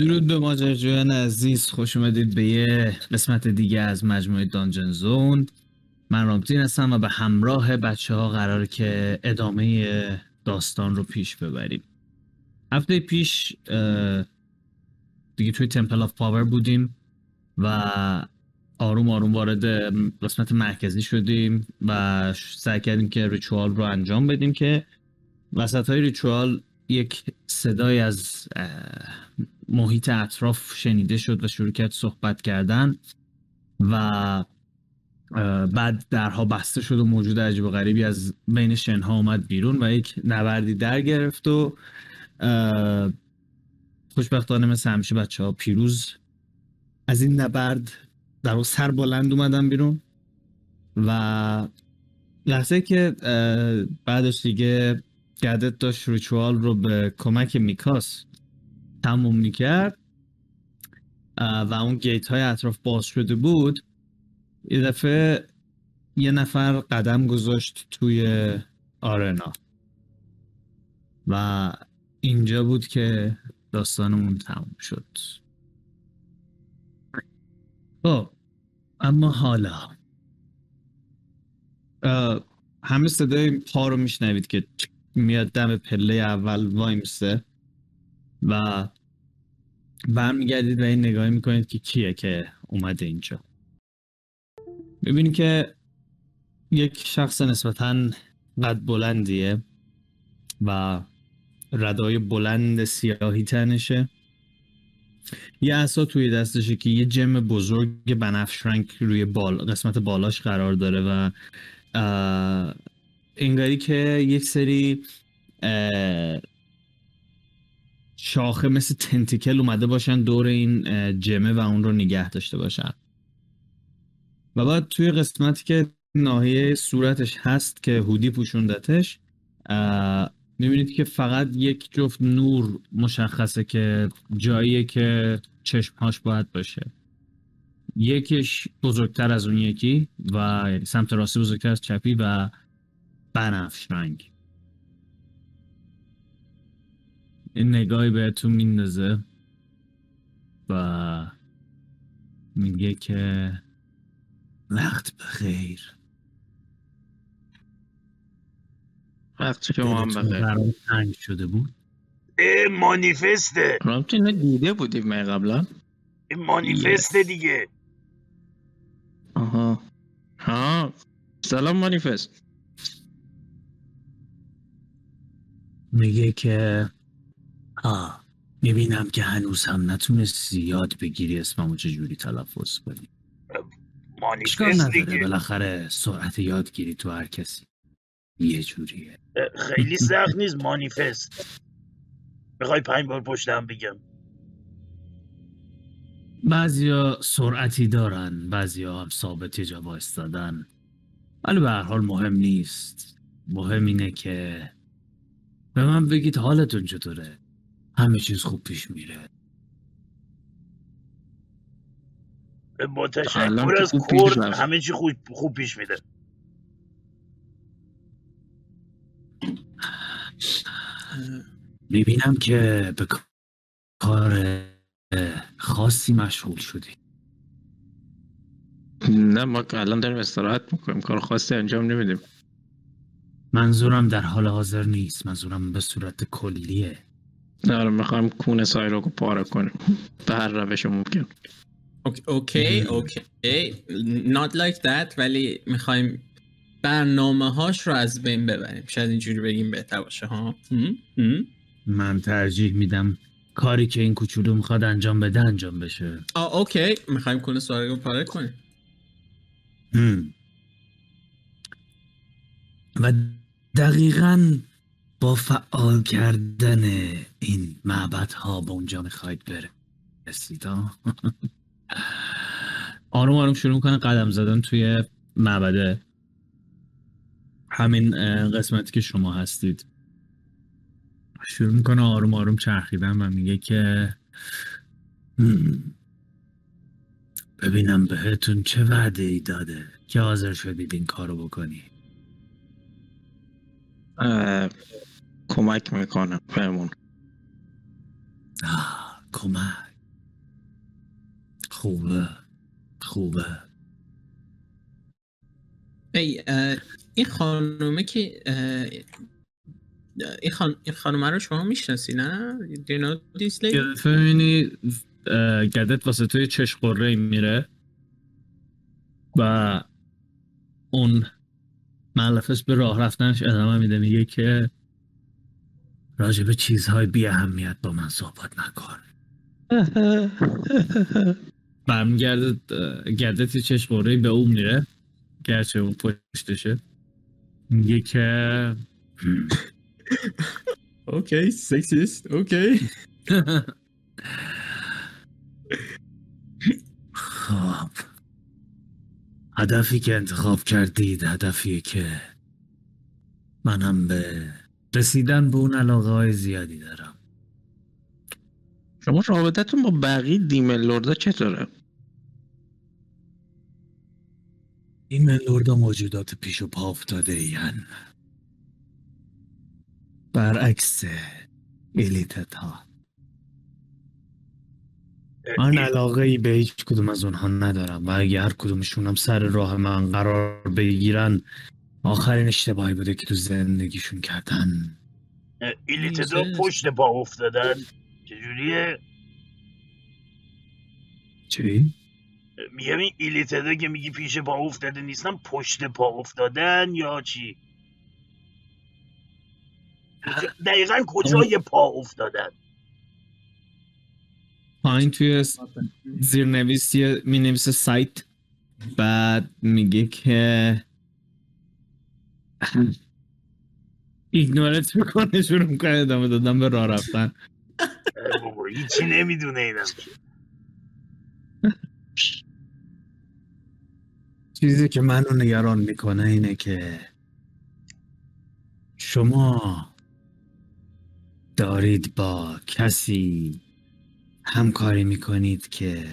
درود به ماجراجویان عزیز، خوش اومدید به یه قسمت دیگه از مجموعه دانجن زون. من رامتین هستم و به همراه بچه‌ها قراره که ادامه داستان رو پیش ببریم. هفته پیش دیگه توی تیمپل آف پاور بودیم و آروم وارد قسمت مرکزی شدیم و سعی کردیم که ریچوال رو انجام بدیم که وسط‌های ریچوال یک صدای از محیط اطراف شنیده شد و شروع کرد صحبت کردن و بعد درها بسته شد و موجود عجیب و غریبی از بین شنها اومد بیرون و یک نبردی در گرفت و خوشبختانه مثل همیشه بچه ها پیروز از این نبرد در و سر بلند اومدن بیرون و لحظه که بعدش دیگه گدت داشت ریچوال رو به کمک میکاس تموم میکرد و اون گیت های اطراف باز شده بود، یه دفعه یه نفر قدم گذاشت توی آرنا و اینجا بود که داستانمون تموم شد. اما حالا همه صدای پا رو میشنوید که میاد دم پله اول وایمسه و برمیگردید و این نگاهی میکنید که کیه که اومده اینجا. میبینید که یک شخص نسبتاً قد بلندیه و ردای بلند سیاهی تنشه، یه عصا توی دستشه که یه جم بزرگ بنفش رنگ روی قسمت بالاش قرار داره و انگاری که یک سری شاخه مثل تنتیکل اومده باشن دور این جمه و اون رو نگه داشته باشن. و بعد توی قسمتی که ناحیه صورتش هست که هودی پوشوندتش، میبینید که فقط یک جفت نور مشخصه که جاییه که چشمهاش باید باشه، یکیش بزرگتر از اون یکی و یعنی سمت راستی بزرگتر از چپی و بنفش رنگ. این نگاهی بهتون میندازه و میگه که وقت بخیر. وقت شما هم بخیر. تنگ شده بود. این مانیفسته. رامتین دیده بودیم من قبلا. این مانیفسته دیگه. آها. ها. سلام مانیفست. میگه که میبینم که هنوز هم نتونستی یاد بگیری اسممو چجوری تلفظ کنی. اشکال نداره، بالاخره سرعت یادگیری تو هر کسی یه جوریه، خیلی سخت نیست. مانیفست بخوای 5 بار پشت هم بگم. بعضیا سرعتی دارن، بعضیا هم ثابتی جا وایستادن، ولی به هر حال مهم نیست. مهم اینه که به من بگید حالتون چطوره؟ همه چیز خوب پیش میره. با تشکر از کرد همه چی خوب پیش میده. میبینم که به کار خاصی مشغول شدی. نه، ما الان داریم استراحت میکنیم، کار خاصی انجام نمیدیم. منظورم در حال حاضر نیست، منظورم به صورت کلیه. نه، میخوام کونه سایروگ رو پاره کنیم به هر روش ممکن. اوکی not like that، ولی میخوایم برنامه هاش رو از بین ببریم. شاید اینجوری بگیم بهتر باشه ها. من ترجیح میدم کاری که این کوچولو میخواد انجام بده انجام بشه. اوکی، میخوایم کونه سایروگ رو پاره کنیم. و دقیقاً با فعال کردن این معبدها به اونجا میخواید برسید. آروم شروع میکنه قدم زدن توی معبده، همین قسمتی که شما هستید. شروع میکنه آروم چرخیدن و میگه که ببینم بهتون چه وعده ای داده که حاضر شدید این کارو بکنی. کمک میکنم بهمون. کمک خوبه. ای این خانومه که این خانومه رو شما میشناسی نه؟ دینا دیسلی؟ گرفه میبینی گدت واسه توی چشم قره‌ای میره و اون ملفظ به راه رفتنش ادامه میده، میگه که راجب چیزهای بی اهمیت با من صحبت نکن. برمیگرده چشم قره‌ای به اون میره، گرچه اون پشتشه، میگه که اوکی سکسیست، اوکی. خب هدفی که انتخاب کردید هدفیه که منم به رسیدن به اون علاقه های زیادی دارم. شما رابطتون با بقیه دیمن لوردا چطوره؟ دیمن لوردا موجودات پیش و پا افتاده این، برعکس الیتت ها. من علاقه ای به هیچ کدوم از اونها ندارم و اگه هر کدومشونم سر راه من قرار بگیرن آخرین اشتباهی بوده که تو زندگیشون کردن. الیت ها پشت پا افتادن چجوریه؟ چی؟ میگم این الیت ها که میگی پیش پا افتاده نیستن پشت پا افتادن یا چی؟ دقیقا کجای پا افتادن؟ پایین توی زیرنویسی می نویسه سایت، بعد میگه که ایگنورت میکنه، شروع میکنه ادامه دادم به راه رفتن. هیچی نمیدونه اینم چیزی که منو نگران میکنه اینه که شما دارید با کسی همکاری میکنید که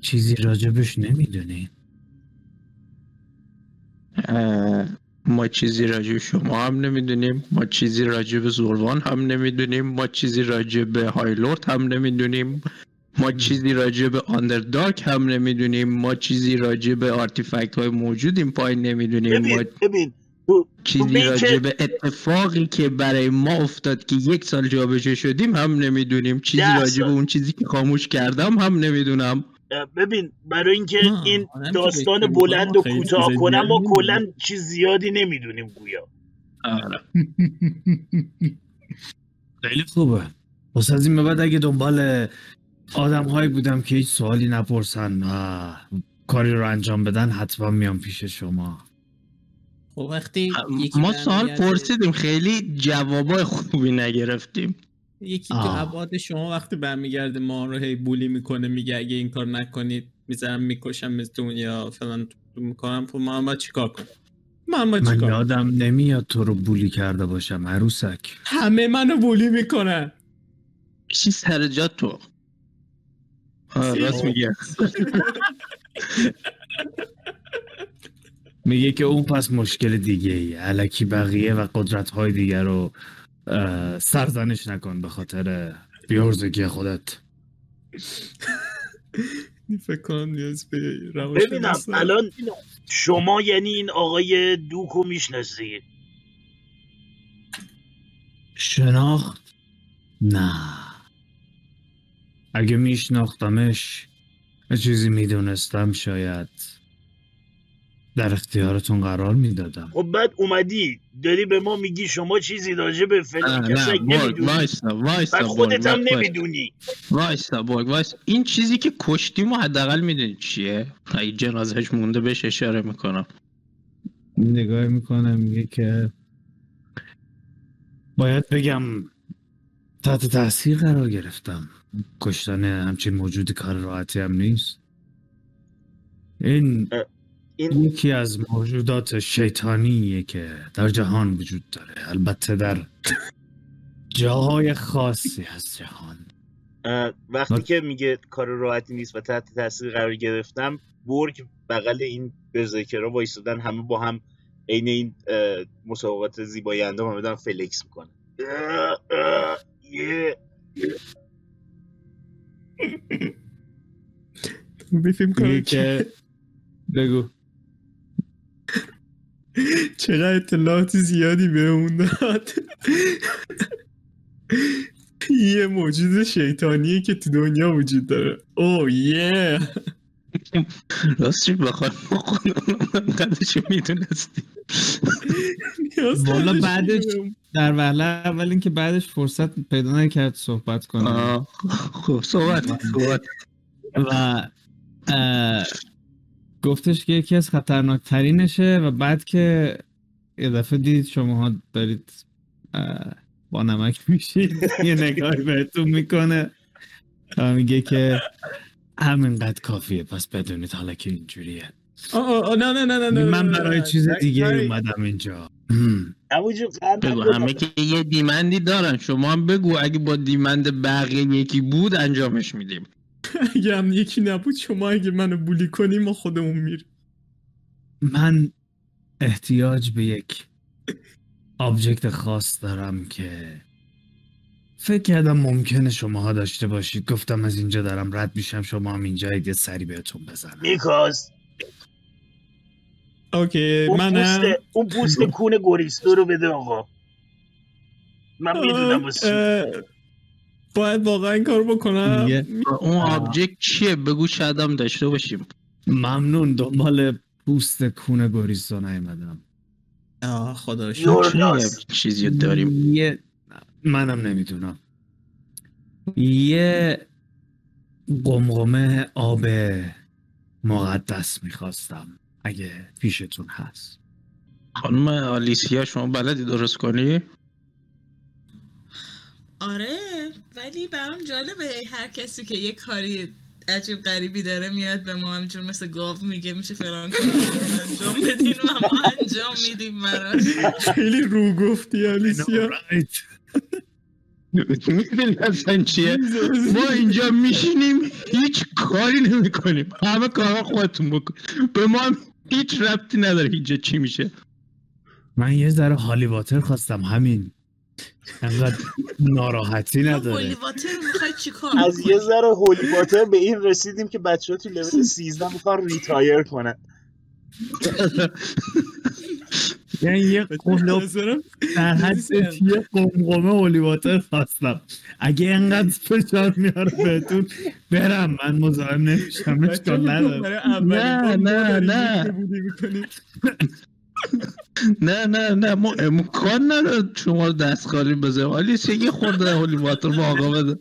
چیزی راجبش نمیدونید. ما چیزی راجب شما هم نمیدونیم، ما چیزی راجب زوروان هم نمیدونیم، ما چیزی راجب هایلورد هم نمیدونیم، ما چیزی راجب آندر دارک هم نمیدونیم، ما چیزی راجب آرتیفکت های موجود این پایین نمیدونیم، ببین چیزی راجب اتفاقی که برای ما افتاد که یک سال جابجا شدیم هم نمیدونیم، چیزی راجب اون چیزی که خاموش کردم هم نمیدونم. ببین برای اینکه این داستان بلند و کوتاه کنم ما کلا چیز زیادی نمیدونیم گویا. خیلی خوبه. پس از این به بعد اگه دنبال آدم‌هایی بودم که هیچ سوالی نپرسن و کاری رو انجام بدن حتما میام پیش شما. وقتی ما سوال پرسیدیم خیلی جوابای خوبی نگرفتیم. یکی تو عباد شما وقتی برمیگرده ما رو هی بولی میکنه، میگه اگه این کار نکنید میذارم میکشم مثلتون یا فلان میکنم. ما هم باید چیکار کنم؟ من یادم نمیاد تو رو بولی کرده باشم عروسک. همه منو بولی میکنن. چی سر جا تو؟ راست میگه. میگه که اون پس مشکل دیگه ایه، الکی بقیه و قدرت‌های دیگر رو سرزنش نکن به خاطر بیارزگی خودت. فکر کنم نیاز به روش ببینم نستم. الان شما یعنی این آقای دوکو میشناسید؟ شناخت؟ نه، اگه میشناختمش چیزی میدونستم شاید در اختیارتون قرار میدادم. خب بعد اومدی داری به ما میگی شما چیزی راجع به فلان کسایی نمیدونی. وایسا خودت هم نمیدونی. وایسا این چیزی که کشتیمو حداقل میدونی چیه؟ اگه جنازهش مونده بهش اشاره میکنم. نگاه میکنم میگه که باید بگم تحت تاثیر قرار گرفتم. کشتن همچین موجودی کار راحتی هم نیست. این یکی از موجودات شیطانیه که در جهان وجود داره، البته در جاهای خاصی از جهان. وقتی که میگه کار راحتی نیست و تحت تاثیر قرار گرفتم، برگ بغل این برزرکرها وایسادن، همه با هم عین این مسابقات زیبایی اندام همه دارن فلکس میکنن. که بگو چرا اطلاعات زیادی به اون داد. یه موجود شیطانیه که تو دنیا وجود داره. اوه یه راستش بخوام قدرشو میدونستی والا. بعدش در وهله اول اینکه بعدش فرصت پیدا نکرد صحبت کنه. خب صحبت و گفتش که یکی از خطرناک ترینشه و بعد که یه دفعه دید شماها دارید با نمک میشید یه نگاهی بهتون میکنه و میگه که همینقدر کافیه، پس بدونید حالا که اینجوریه. نه نه نه نه من برای چیز دیگه اومدم اینجا. بگو همه که یه دیمندی دارن، شما هم بگو اگه با دیمند بقیه یکی بود انجامش میدیم، اگه هم یکی نبود شما اگه منو بولی کنی ما خودمون میریم. من احتیاج به یک آبجکت خاص دارم که فکر کردم ممکنه شماها داشته باشید. گفتم از اینجا دارم رد میشم، شما هم اینجایید، یه سری بهتون بزنم. میکاست اوکی، منم اون پوست کون گوریستو رو بده آقا. من میدونم واسه باید واقعا این کارو بکنم. اون آبجکت چیه بگو شاید هم داشته باشیم. ممنون، دنبال پوست کون گوریستو نیومدم. خدا شکر چیزی داریم. منم نمیدونم، یه قمقمه آب مقدس میخواستم اگه پیشتون هست. خانم آلیسیا شما بلدی درست کنی؟ آره، ولی برام جالبه هر کسی که یه کاری عجیب غریبی داره میاد به ما همینجور مثل گاو میگه میشه فلان انجام بدین و ما انجام میدیم براش. خیلی رو گفتی آلیسیا. میدونی اصلا چیه؟ ما اینجا میشینیم هیچ کاری نمی کنیم، همه کارها خودتون بکنیم، به ما هیچ ربطی نداره اینجا چی میشه. من یه ذره هالی واتر خواستم، همین، انقدر ناراحتی نداره. هولی واتر میخوای چیکار؟ از یه ذره هولی واتر به این رسیدیم که بچه‌ها تو لول 13 میخوان ریتایر کنن. یعنی یه قمقمه در حد یه قمقمه هولی واتر خواستم. اگه اینقدر فشار میاره بهتون برم من مزاحم نمیشم، اشکال نداره. نه نه نه نه نه نه ما امکان نداره شما رو دست خالی بذاریم. آلیسیا یه خورده هولی واتر با آقا بده.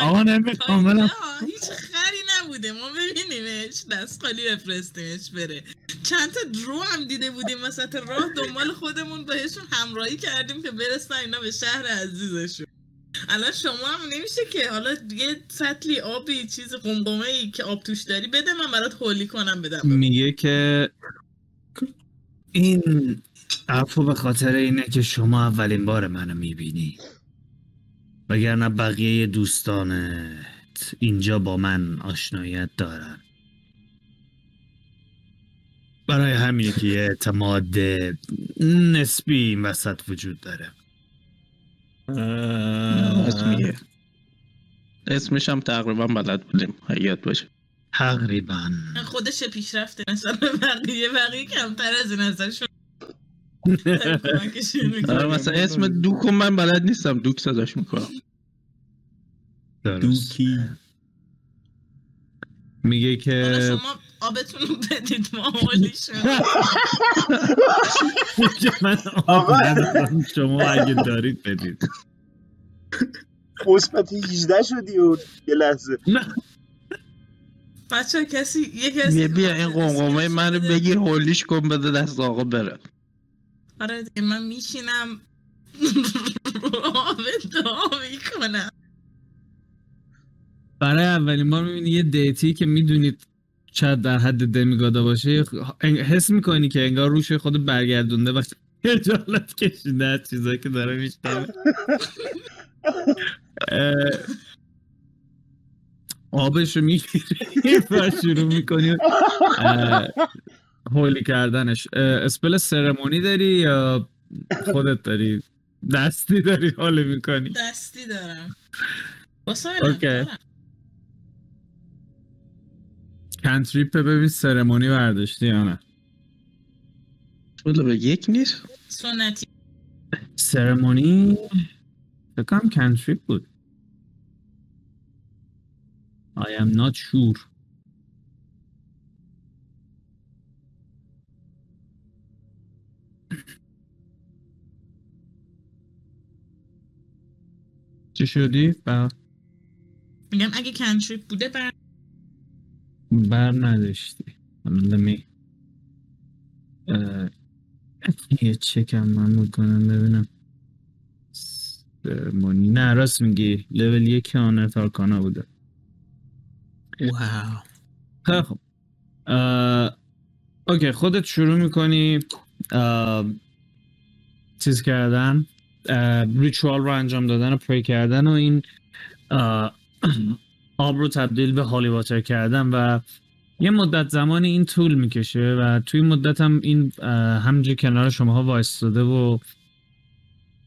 آقا نمی‌کاملا هیچ خری نبوده، ما ببینیمش دست خالی بفرستیمش بره. چند تا درو هم دیده بودیم وسط راه، دنبال خودمون بهشون همراهی کردیم که برسن اینا به شهر عزیزشون. الان شما هم نمیشه که حالا یه سطلی آبی چیز قمقمه‌ای که آب توش داری بده من برات هولی کنم بدم. میگه که این عفو به خاطر اینه که شما اولین بار منو میبینی، وگرنه بقیه دوستانت اینجا با من آشنایت دارن. برای همینه که یه اعتماد نسبی این وسط وجود داره. اسمش هم تقریبا بلد بودیم، حقیقت باشه تقریبا خودش پیشرفته مثلا بقیه کمتر از این ازشون. مثلا اسم دوکو من بلد نیستم، دوک صداش میکنم. دوکی میگه که شما آبتون رو بدید ما حالی شما اگه دارید بدید. مثبت 18 شدی و یه لحظه بچه کسی یه بیا این قمقمه من رو بگیر هولیش کن بده دست آقا بره. آره من میشینم آب دعا میکنم. برای اولین بار میبینی یه دیتی که میدونید چقدر در حد دمیگادا باشه، حس میکنی که انگار روش خود برگردونده و خجالت کشیده از چیزایی که داره میشتم. آبش رو میگیری و شروع میکنی هولی کردنش. اسپل سرمونی داری یا خودت داری؟ دستی داری هولی میکنی؟ دستی دارم. اوکی. کنتریپ ببین سرمونی برداشتی یا نه؟ بله یک نیست؟ سنتی سرمونی فکرم کنتریپ بود. I am not sure. چی شدی؟ میگم اگه کنتریپ بوده بر نداشتی. لمی یه چکم من میکنم ببینم. سرمونی نه راست میگی لیول یک آنت آرکانا بوده. واو خیلی خوب. اوکی خودت شروع میکنی چیز کردن ریچوال رو انجام دادن و پری کردن و این آب رو تبدیل به هالی واتر کردن و یه مدت زمانی این طول میکشه و توی مدت هم این همجور کنار شماها وایستاده و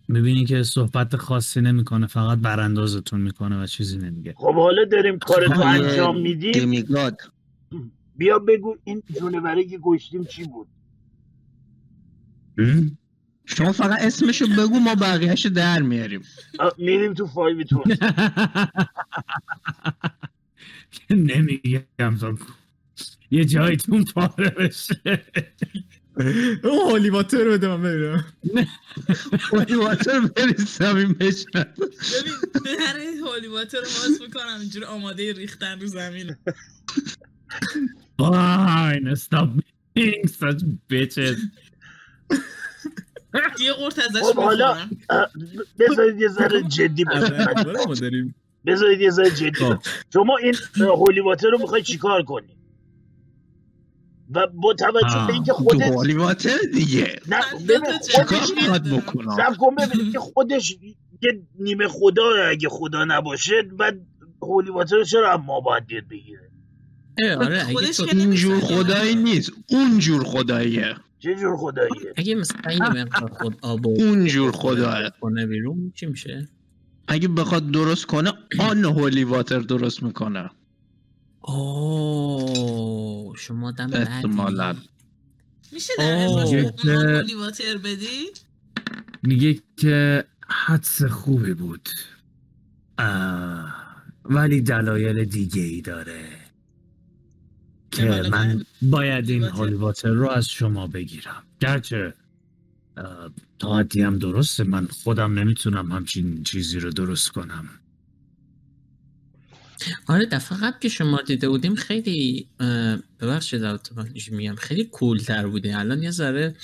میبینی که صحبت خاصی نمیکنه، فقط براندازتون میکنه و چیزی نمیگه. خب حالا داریم کارتو انجام میدیم، بیا بگو این جونوره که گشتیم چی بود؟ شما فقط اسمشو بگو ما بقیهشو در میاریم. میریم تو فایویتون. نمیگم یه جایتون پاره بشه. اون هالی واتر بده من ببینم. هالی واتر بریستم این بشه. ببین هر هالی واتر رو باز میکنم اینجور آماده ریختن رو زمینه. Fine, stop being such bitches. یه قرط ازش بخورم. بذارید یه ذره جدی باشیم. شما این هالی واتر رو میخوای چیکار کنی؟ و با توجه به اینکه خودت تو هالی واتر دیگه نه خودش میاد بکنه. صبر کن ببینید که خودش یه نیمه خدا اگه خدا نباشه بعد هالی واتر چرا ما باید بگیره؟ آره خودش که اینجور خدایی نیست، اونجور خداییه. چه جور خداییه؟ اگه مثلا یه مقدار خود آب اونجور خداییه کنه بیرون چی میشه؟ اگه بخواد درست کنه آن هالی واتر درست میکنه. اوه شما دم بعدی میشه در ازاشه اون هالی واتر بدی؟ میگه که حدس خوبی بود ولی دلایل دیگه ای داره که من باید این هالی واتر رو از شما بگیرم، گرچه تا حدی هم درسته، من خودم نمیتونم همچین چیزی رو درست کنم. آره دفعه قبل که شما دیده بودیم خیلی ببخشید البته میگم خیلی کولتر بوده، الان یه ذره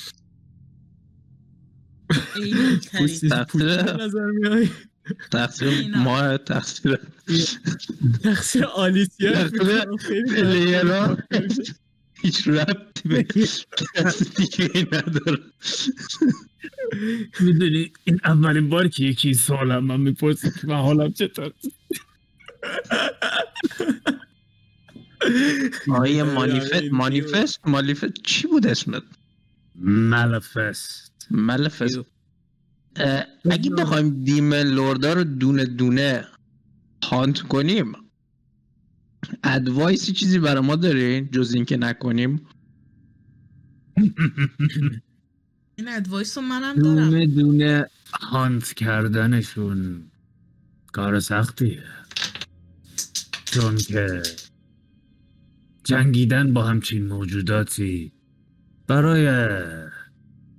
تقصیر آلیسیا لیرا هیچ ربطی به کسی دیگه نداره. میدونی این اولین بار که یکی سوالم من میپرسه که من حالم چطور. آیه مانیفست چی بود اسمت؟ مانیفست اگه بخوایم دیمن لوردا رو دونه دونه هانت کنیم ادوایسی چیزی برای ما دارین جز این که نکنیم؟ این ادوایس رو منم دارم. دونه دونه هانت کردنشون کار سختیه چون که جنگیدن با همچین موجوداتی برای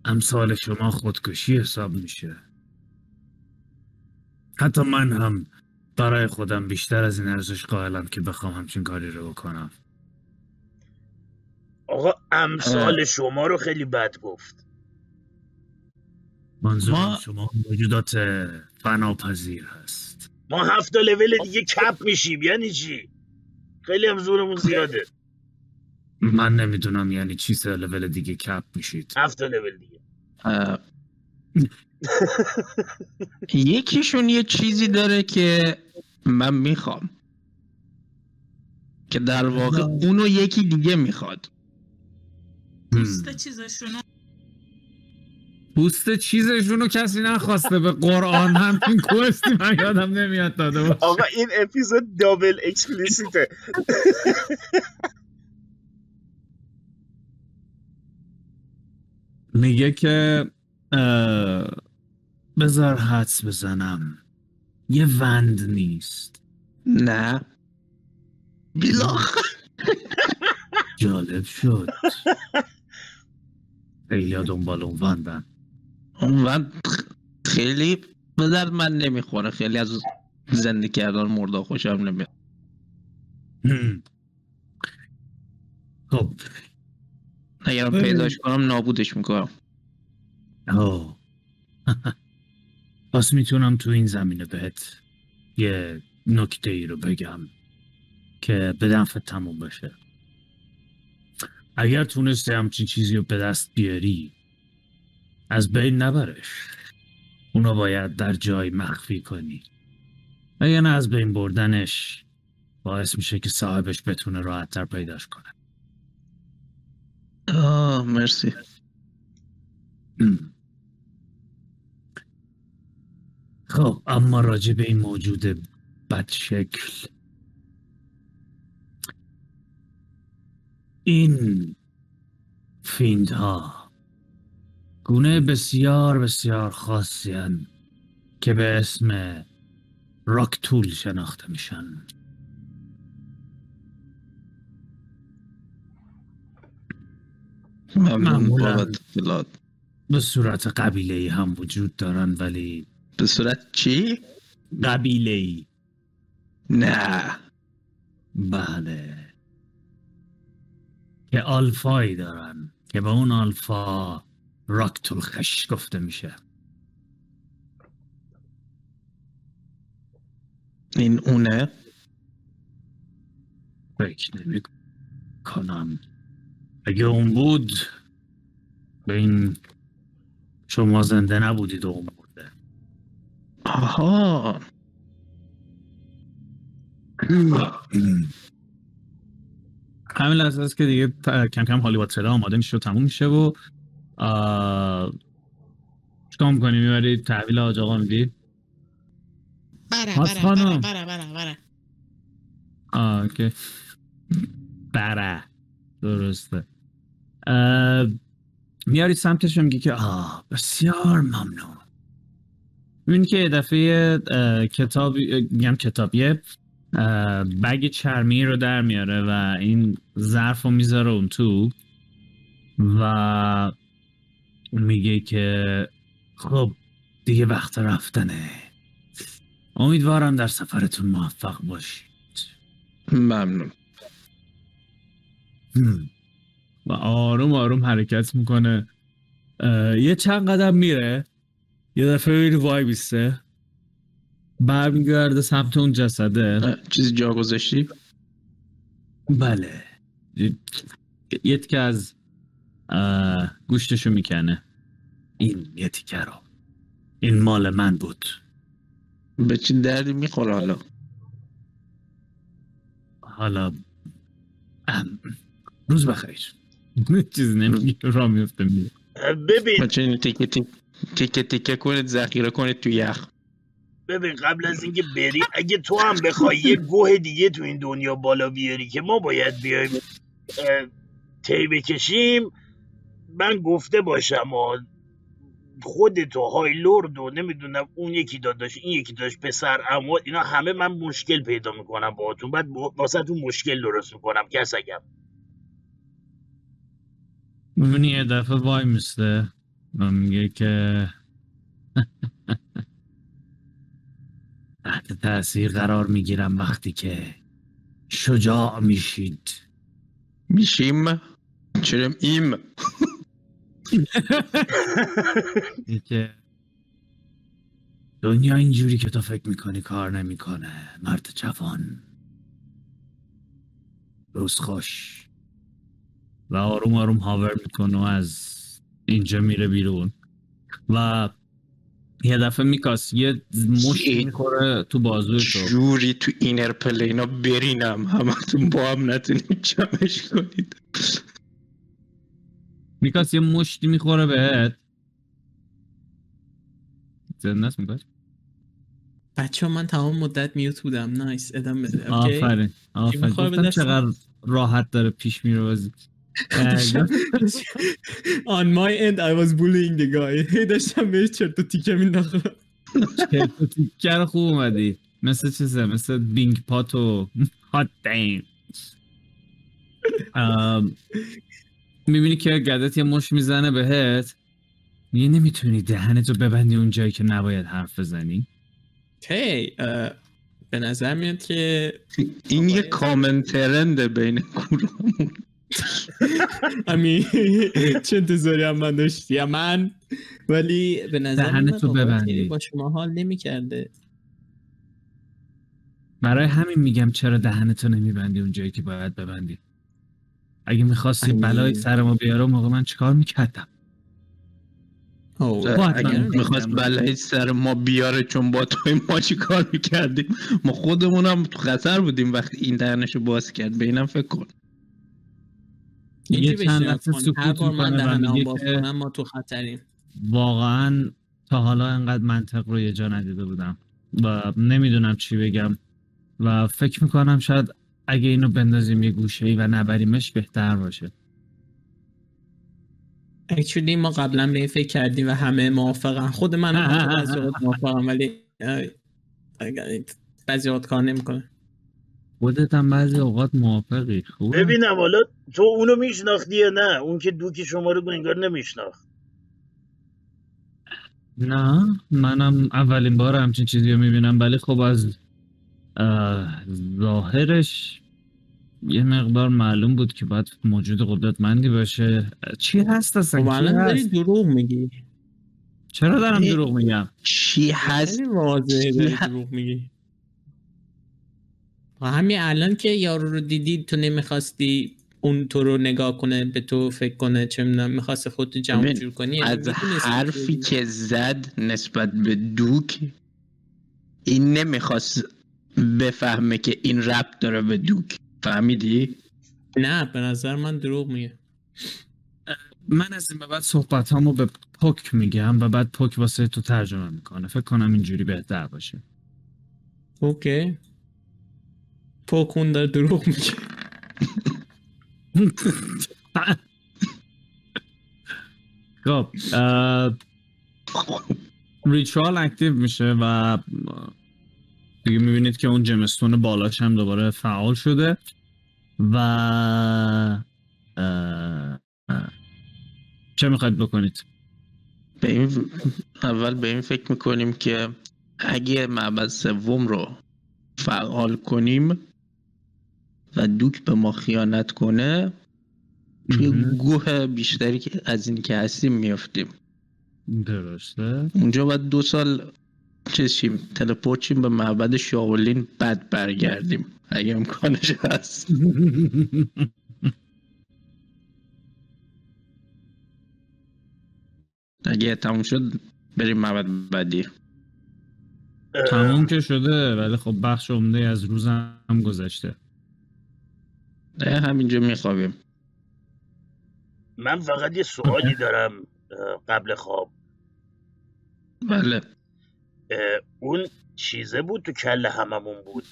امثال شما خودکشی حساب میشه. حتی من هم برای خودم بیشتر از این ارزش قائلم که بخوام همچین کاری رو بکنم. آقا امثال شما رو خیلی بد گفت. منظورم شما موجودات فناپذیر هست. ما 7 لول دیگه کپ میشیم یعنی چی؟ خیلی هم زورمون زیاده. من نمیدونم یعنی چی 3 لول دیگه کپ میشید. 7 لول دیگه. یکیشون یه چیزی داره که من میخوام که در واقع اونو یکی دیگه میخواد. پوست چیزشونو کسی نخواسته به قرآن هم این کوستی من یادم نمیاد داده باشه. آقا این اپیزود دابل اکسپلیسیته. میگه که بذار حدس بزنم یه وند نیست. نه بیلاخ. جالب شد. خیلی دنبال اون وندن. اون وند خیلی به درد من نمیخوره. خیلی از زنده کردن مرده خوشم نمیاد. خب اگرم پیداش کنم نابودش میکنم. اوه پس میتونم تو این زمینه بهت یه نکته ای رو بگم که به دفعه تموم بشه. اگر تونسته همچین چیزی رو به دست بیاری از بین نبرش، اونو باید در جای مخفی کنی. اگر نه از بین بردنش باعث میشه که صاحبش بتونه راحت تر پیداش کنه. آه مرسی. خب اما راجع به این موجود بدشکل، این فیندها گونه بسیار بسیار خاصی هستند که به اسم راک تول شناخته میشن. معمولا به صورت قبیله‌ای هم وجود دارن. ولی به صورت چی؟ قبیله‌ای. نه بله، که الفایی دارن که به اون الفا راک تول خش گفته میشه. این اونه؟ فکر نمی کنم. اگه اون بود به این شما زنده نبودید و اون بوده. آها. همین لحظه است که دیگه کم کم حالی با تره آماده میشه و تموم میشه و چکار میکنی؟ میبری تحویل آج آقا میدی؟ بره درسته. میاری سمتش و میگی که بسیار ممنون. ببینی که یه دفعه کتابیه بگ چرمی رو در میاره و این ظرف رو میذاره اون تو و میگه که خب دیگه وقت رفتنه، امیدوارم در سفرتون موفق باشید. ممنون. و آروم آروم حرکت میکنه. یه چند قدم میره، یه دفعه وای بیسته، برمیگرده سمت اون جسده. چیزی جا گذاشتی؟ بله، یه تیکه از گوشتشو میکنه. این یه تیکه رو، این مال من بود. به چی دردی میخوره حالا؟ حالا روز بخیر. چیزی نمیگه را میفته میره. ببین بچه تیکه تیکه کنید ذخیره کنید تو یخ. ببین قبل از اینکه بری اگه تو هم بخوای یه گوه دیگه تو این دنیا بالا بیاری که ما باید بیایم تی بکشیم، من گفته باشم خودتو هایلورد و نمیدونم اون یکی داداش این یکی داداش پسر عمو اینا همه من مشکل پیدا میکنم باهاتون، بعد واسهتون مشکل درست میکنم. کس اگم میبینی یه دفعه وای میسته من میگه که تحت تأثیر قرار میگیرم وقتی که شجاع میشید. میشیم؟ چرم ایم؟ دنیا اینجوری که تو فکر میکنی کار نمیکنه مرد جوان. روز خوش. و آروم آروم هاور میکنه و از اینجا میره بیرون و یه دفعه میکاس یه مشت میخوره تو بازوی تو. جوری تو اینر پلینا برینم همتون با هم نتونید جمعش کنید. میکاس یه مشتی میخوره بهت. زنده است میکاس. بچه من تمام مدت میوت بودم. نایس. ادامه بده. آفرین. گفتم چقدر راحت داره پیش میره بازی. On my end I was bullying the guy. هی داشتم بهش چرت و تیکه مینداختم. چرت و تیکه خوب اومدی. مثل چیزه، مثل بینگ پات و هات دیم. میبینی که گردت یه مش میزنه بهت، یه نمیتونی دهنتو ببندی اون جایی که نباید حرف بزنی. هی به نظر میاد که این یه کامن ترنده بین گروهمون. امی چه انتظاری هم من داشتی من، ولی به نظر میاد با شما حال نمیکرده. برای همین میگم چرا دهنتو نمیبندی اون جایی که باید ببندی. اگه میخواستی بلای سرمو بیاره موقع من چیکار میکردم؟ اگه میخواست بلای سر ما بیاره چون با توی ما چی کار میکردیم؟ ما خودمونم تو خطر بودیم وقتی این دهنشو باز کرد. به اینم فکر کن. یه چند وقت سکوت میکنه و ما تو خطریم. واقعا تا حالا اینقدر منطق رو یه جا ندیده بودم و نمیدونم چی بگم و فکر میکنم شاید اگه اینو بندازیم یه گوشه‌ای و نبریمش بهتر باشه. اکچولی ما قبلا به این فکر کردیم و همه موافقن. خود من بعضی وقت موافقم ولی بعضی وقت کار نمیکنه. خودت هم بعضی اوقات موافقی. خوب ببینم حالا تو اونو میشناختی یا نه؟ اون که دوکی شما رو انگار نمیشناخت. نه منم اولین بار همچین چیزی رو میبینم، ولی خب از ظاهرش یه مقدار معلوم بود که باید موجود قدرتمندی باشه. چی هست اصلا؟ خب الان داری دروغ میگی. چرا دارم دروغ میگم؟ چی هست؟ واضحه داری دروغ میگی. همین الان که یارو رو دیدی تو نمیخواستی اون تو رو نگاه کنه، به تو فکر کنه، چه میدونم میخواست خودتو جمع جور کنی. از حرفی که زد نسبت به دوک این نمیخواست بفهمه که این ربط داره به دوک. فهمیدی؟ نه به نظر من دروغ میگه. من از این به بعد صحبت همو به پوک میگم و بعد پوک واسه تو ترجمه میکنه. فکر کنم اینجوری بهتر باشه. اوکی پوک اون داره دروغ میگه. خب ریچوال اکتیو میشه و دیگه میبینید که اون جمستون بالاش هم دوباره فعال شده و چه میخواید بکنید؟ اول به این فکر میکنیم که اگه معبد سوم رو فعال کنیم و دوک به ما خیانت کنه توی گوه بیشتری که از این که هستیم میافتیم. درسته. اونجا باید 2 سال چشیم تلپورت شیم به معبد شاولین بعد برگردیم اگه امکانش هست. اگه تموم شد بریم معبد بعدی. تموم که شده ولی خب بخش عمده از روزم گذشته. نه همینجا میخوابیم. من فقط یه سوالی دارم قبل خواب. بله اون چیزه بود تو کله هممون بود.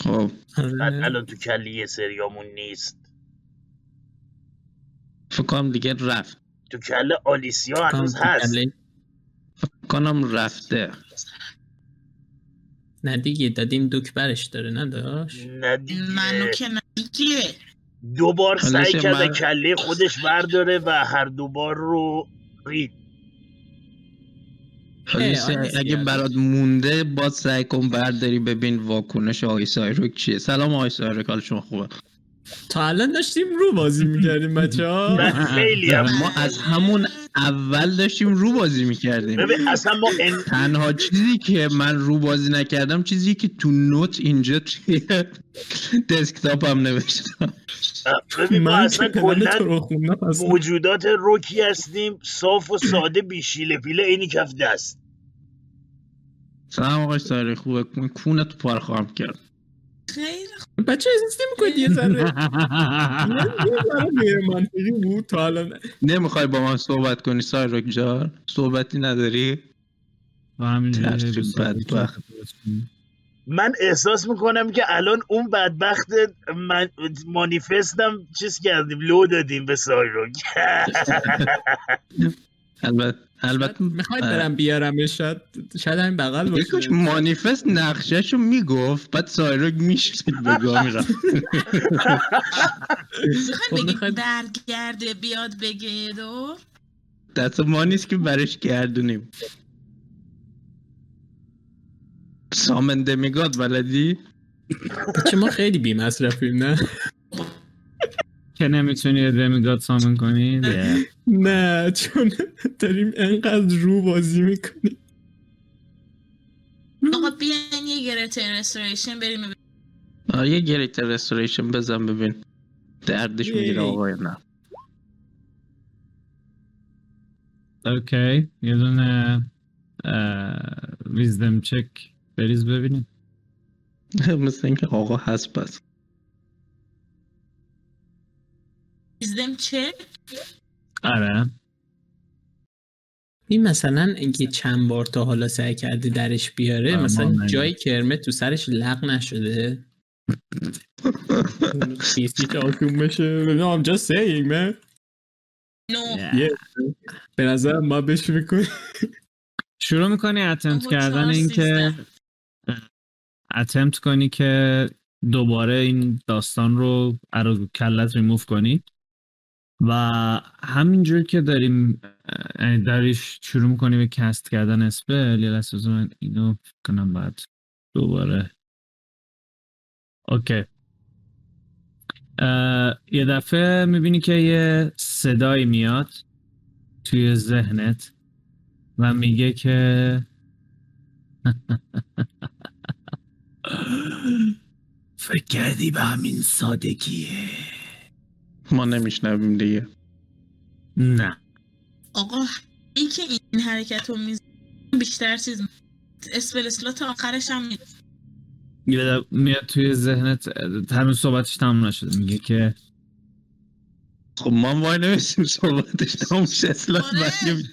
خب الان تو کله یه سریامون نیست. فکر کنم دیگه رفت. تو کله آلیسیا هنوز هست. فکر کنم رفته. نه دیگه دادیم دوک برش داره. نداشت نه دیگه منو که نه دیگه 2 بار سعی کرده کله خودش برداره و هر 2 بار رو رید. اگه برات مونده باز سعی کن برداری ببین واکنش آقای سایروگ چیه. سلام آقای سایروگ حال شما خوبه؟ تا الان داشتیم رو بازی میکردیم بچه ها. خیلی ما از همون اول داشتیم رو بازی میکردیم. اصلا ما تنها چیزی که من رو بازی نکردم چیزی که تو نوت اینجا توی دسکتاپ هم نوشتم. ما اصلا کلن موجودات روکی هستیم صاف و ساده بیشیله پیله اینی کف دست. سلام آقای ساری خوبه؟ کونه تو پار خواهم کرد. خیلی خوب بچه ازیز نمیکنید یه ذره. نه منطقی بود تا الان. نمیخوای با من صحبت کنی سایروگ جان؟ صحبتی نداری؟ و همینجوری بدبخت من احساس میکنم که الان اون بدبخت مانیفستم چیز کردیم، لو دادیم به سایروگ. البته میخواید برم بیارمش، شاید همین بغل باشه. یکش مانیفست نقشه‌شو میگفت بعد سایروگ میشید به گاه میرفت. میخواید برگرده بیاد بگه یه دور دست ما نیست که برش گردونیم. سامنده میگاد ولدی چه ما خیلی بی‌مصرفیم نه؟ که نمیتونی دمیگاد سامن کنی؟ نه چون داریم انقدر رو بازی میکنیم. آقا بیان یه گریتر رستوریشن بریم. یه گریتر رستوریشن بزن ببین دردش میگیره آقا یا نه. اوکی یه دونه ویزدم چک بریز ببینیم. مثل اینکه آقا هست پس ویزدم چک؟ آره این مثلا اینکه چند بار تا حالا سعی کردی درش بیاره مثلا جای کرمه تو سرش لق نشده کسی که آکوم بشه. No I'm just saying man. به نظر ما بهش میکنی شروع میکنی اتمپت کردن این که اتمپت کنی که دوباره این داستان رو کلت ریموف کنی و همینجور که داریم داریش شروع میکنی به کست کردن اسپل. یه لحظه من اینو کنم بعد دوباره. اوکی یه دفعه میبینی که یه صدایی میاد توی ذهنت و میگه که فکر کردی به همین سادگیه ما نمیشنویم دیگه؟ نه آقا این که این حرکت رو میزنیم بیشتر چیز اسپل اسلات آخرش هم میدونم میاد توی ذهنت. هنوز صحبتش تموم نشده میگه که خب ما وای نمیسیم صحبتش تموم شد اسلات بعدی.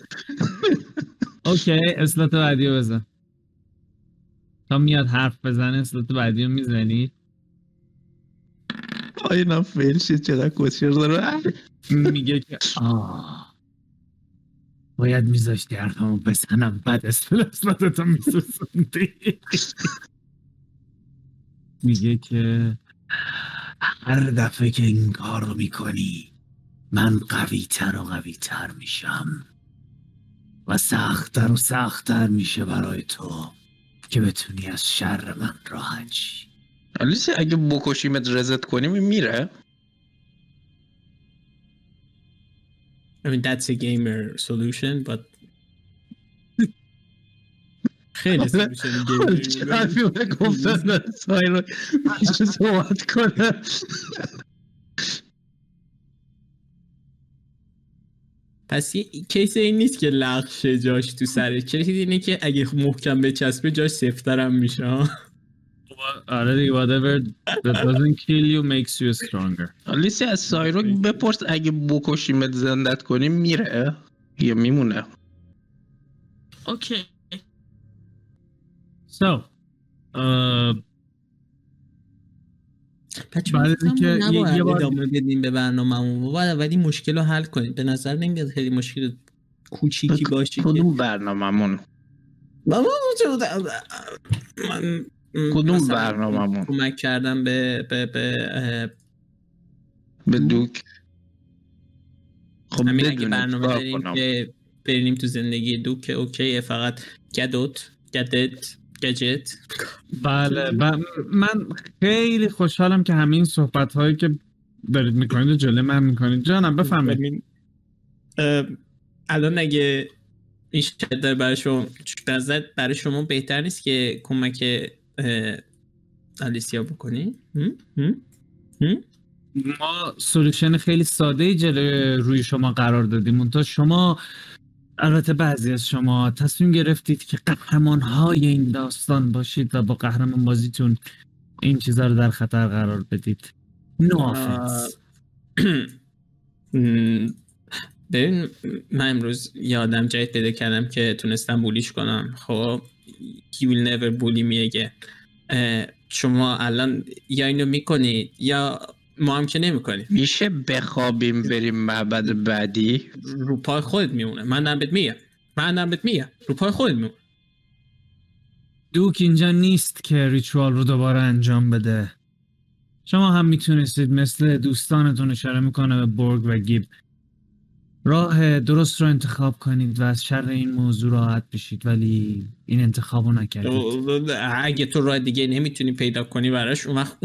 اوکی اسلات بعدی رو بزن تا میاد حرف بزنه. اسلات بعدی رو میزنی آینم فیل شد چقدر کسیر داره. میگه که باید میذاشتی حرفمو بزنم بعد اسلاتتو میسوزندی. میگه که هر دفعه که این کار رو میکنی من قویتر و قویتر میشم و سختتر و سختتر میشه برای تو که بتونی از شر من راحت شی. آلیسیا اگه بکشیمت رزت کنیم میره. I mean that's a gamer solution but خیلی سلوشن گیمر چرا فیلمه گفتن سایرو میشه صحبت کنه. پس کیس این نیست که لغش جاش تو سره چیزی اینه که اگه محکم به چسبه جاش سفترم میشه. آره دیگه whatever that doesn't kill you makes you stronger. آلیسیا از سایرو بپرس اگه بکشیمت زندت کنیم میره یا میمونه. اوکی So بچه میگفتم نباید ادامه بدیم به برنامه همون باید اولی مشکل رو حل کنیم. به نظر نمیاد خیلی مشکل کوچیکی باشی. کدوم برنامه همون کدوم برنامه همون کمک کردم به دوک. خب همین اگه برنامه داریم که بریم تو زندگی دوک اوکیه فقط گدت گجت. بله من خیلی خوشحالم که همین صحبت هایی که دارید میکنید و جلوی من میکنید. جانم بفهمید الان اگه این شدر برای شما بهتر نیست که کمک آلیسیا بکنی؟ ما سولوشن خیلی ساده جلوی روی شما قرار دادیم منتها شما البته بعضی از شما تصمیم گرفتید که قهرمان های این داستان باشید و با قهرمان بازیتون این چیزا رو در خطر قرار بدید. No offense. ببین من امروز یادم جایی پیدا کردم که تونستم بولیش کنم. خب You will never bully me again. شما الان یا اینو میکنید یا ما هم که نمیکنیم. میشه بخوابیم بریم معبد بعدی؟ رو پای خودت میمونه. من نبت میگم رو پای خودت میمونه. دوک اینجا نیست که ریچوال رو دوباره انجام بده. شما هم میتونستید مثل دوستانتون اشاره میکنه به برگ و گیب راه درست رو انتخاب کنید و از شر این موضوع راحت بشید، ولی این انتخاب رو نکردید. اگه تو راه دیگه نمیتونی پیدا کنی براش اون وقت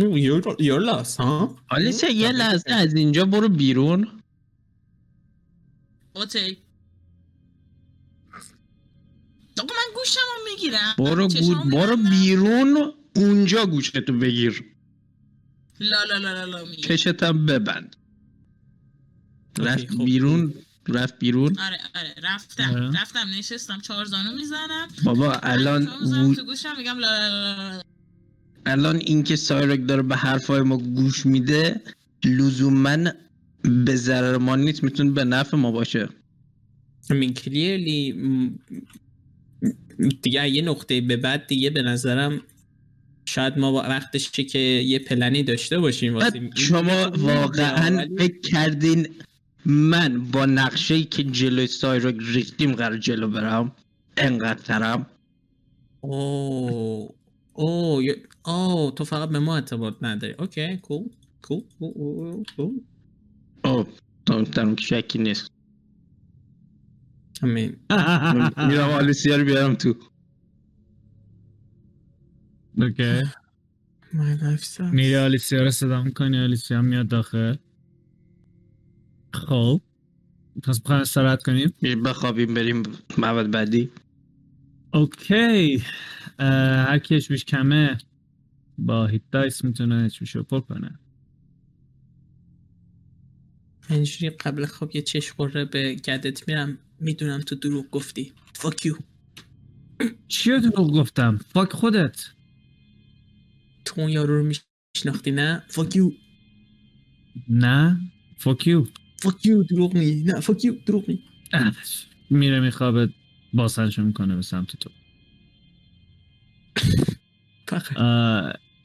your loss. ها آلیسیا یه لحظه از اینجا برو بیرون. اوکی آقا من گوشم رو میگیرم. برو بیرون اونجا گوشتو بگیر. لا لا لا لا میگه چشتم ببند. رفت بیرون. آره رفتم نشستم چهار زانو میزنم. بابا الان تو گوشم میگم لا لا لا. الان این که سایروگ داره به حرفای ما گوش میده لزومن به ضرر ما نیست، میتونه به نفع ما باشه. من کلیرلی دیگه یه نقطه به بعد دیگه به نظرم شاید ما وقتش چه که یه پلنی داشته باشیم واسه شما. واقعا فکر کردین من با نقشه‌ای که جلوی سایروگ ریختیم قرار جلو برم؟ انقدر ترم. اوه تو فقط به ما اعتماد نداری. اوکی cool. اوه تمام شکی نیست. امین میرم آلیسیا رو بیارم تو. اوکی میری آلیسیا رو صدا میکنی، آلیسیا میاد داخل. خب پس بخواهیم سرعت کنیم بخوابیم بریم معبد بعدی. اوکی هر کی اشبیش کمه با هیت دایس میتونه اشبیش رو پر کنه. اینجوری قبل خواب یه چشم قره به گدت میرم. میدونم تو دروغ گفتی. فاک یو. چی دروغ گفتم؟ فاک خودت. تو اون یارو رو میشناختی نه؟ فاک یو. نه فاک یو دروغ میگی. نه فاک یو دروغ میگی. میره میخوابه باسنشو میکنه به سمت تو.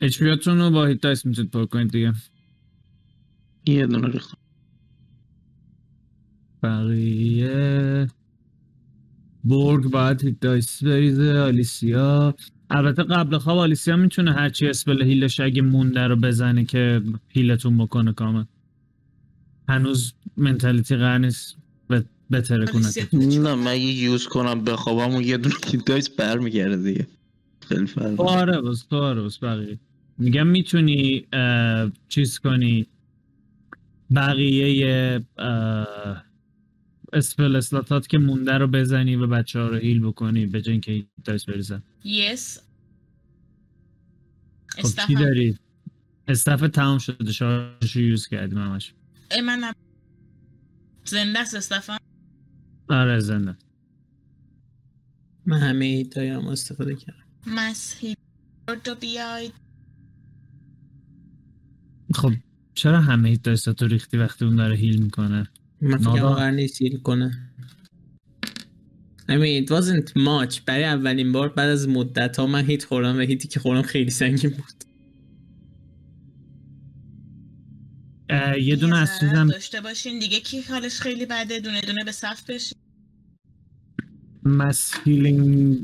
اچپیاتون رو با هیت دایس میتونید پر کنید دیگه. یه دونه رو بقیه برگ باید هیت دایس بریزه. آلیسیا البته قبل خواب آلیسیا میتونه هرچی اسپل هیلش اگه مونده رو بزنه که هیلتون بکنه کامل. هنوز منتالیتی قرار نیست بتره کنه. نه من یوز کنم بخوابم و یه دونه هیت دایس برمیگرده دیگه. خیلی فرق. آره بس بقیه میگم میتونی چیز کنی بقیه اسپل اسلاتات که مونده رو بزنی و بچه ها رو هیل بکنی به جای اینکه هیت دایس بریزن. Yes. خب کی داری؟ استف تمام شده شارژش رو یوز کردیم همش. من زنده است استفم؟ آره زنده. من همه هیت دایم استفاده کردم. مسیح رو بیاید. خب چرا همه هیت دایستاتو ریختی وقتی اون داره هیل میکنه؟ من فکر واقعا نیست هیل کنه. I mean it wasn't much. برای اولین بار بعد از مدت ها من هیت خوردم و هیتی که خوردم خیلی سنگین بود. یه دونه از چیزم داشته باشین دیگه کی حالش خیلی بده دونه دونه به صف بشین.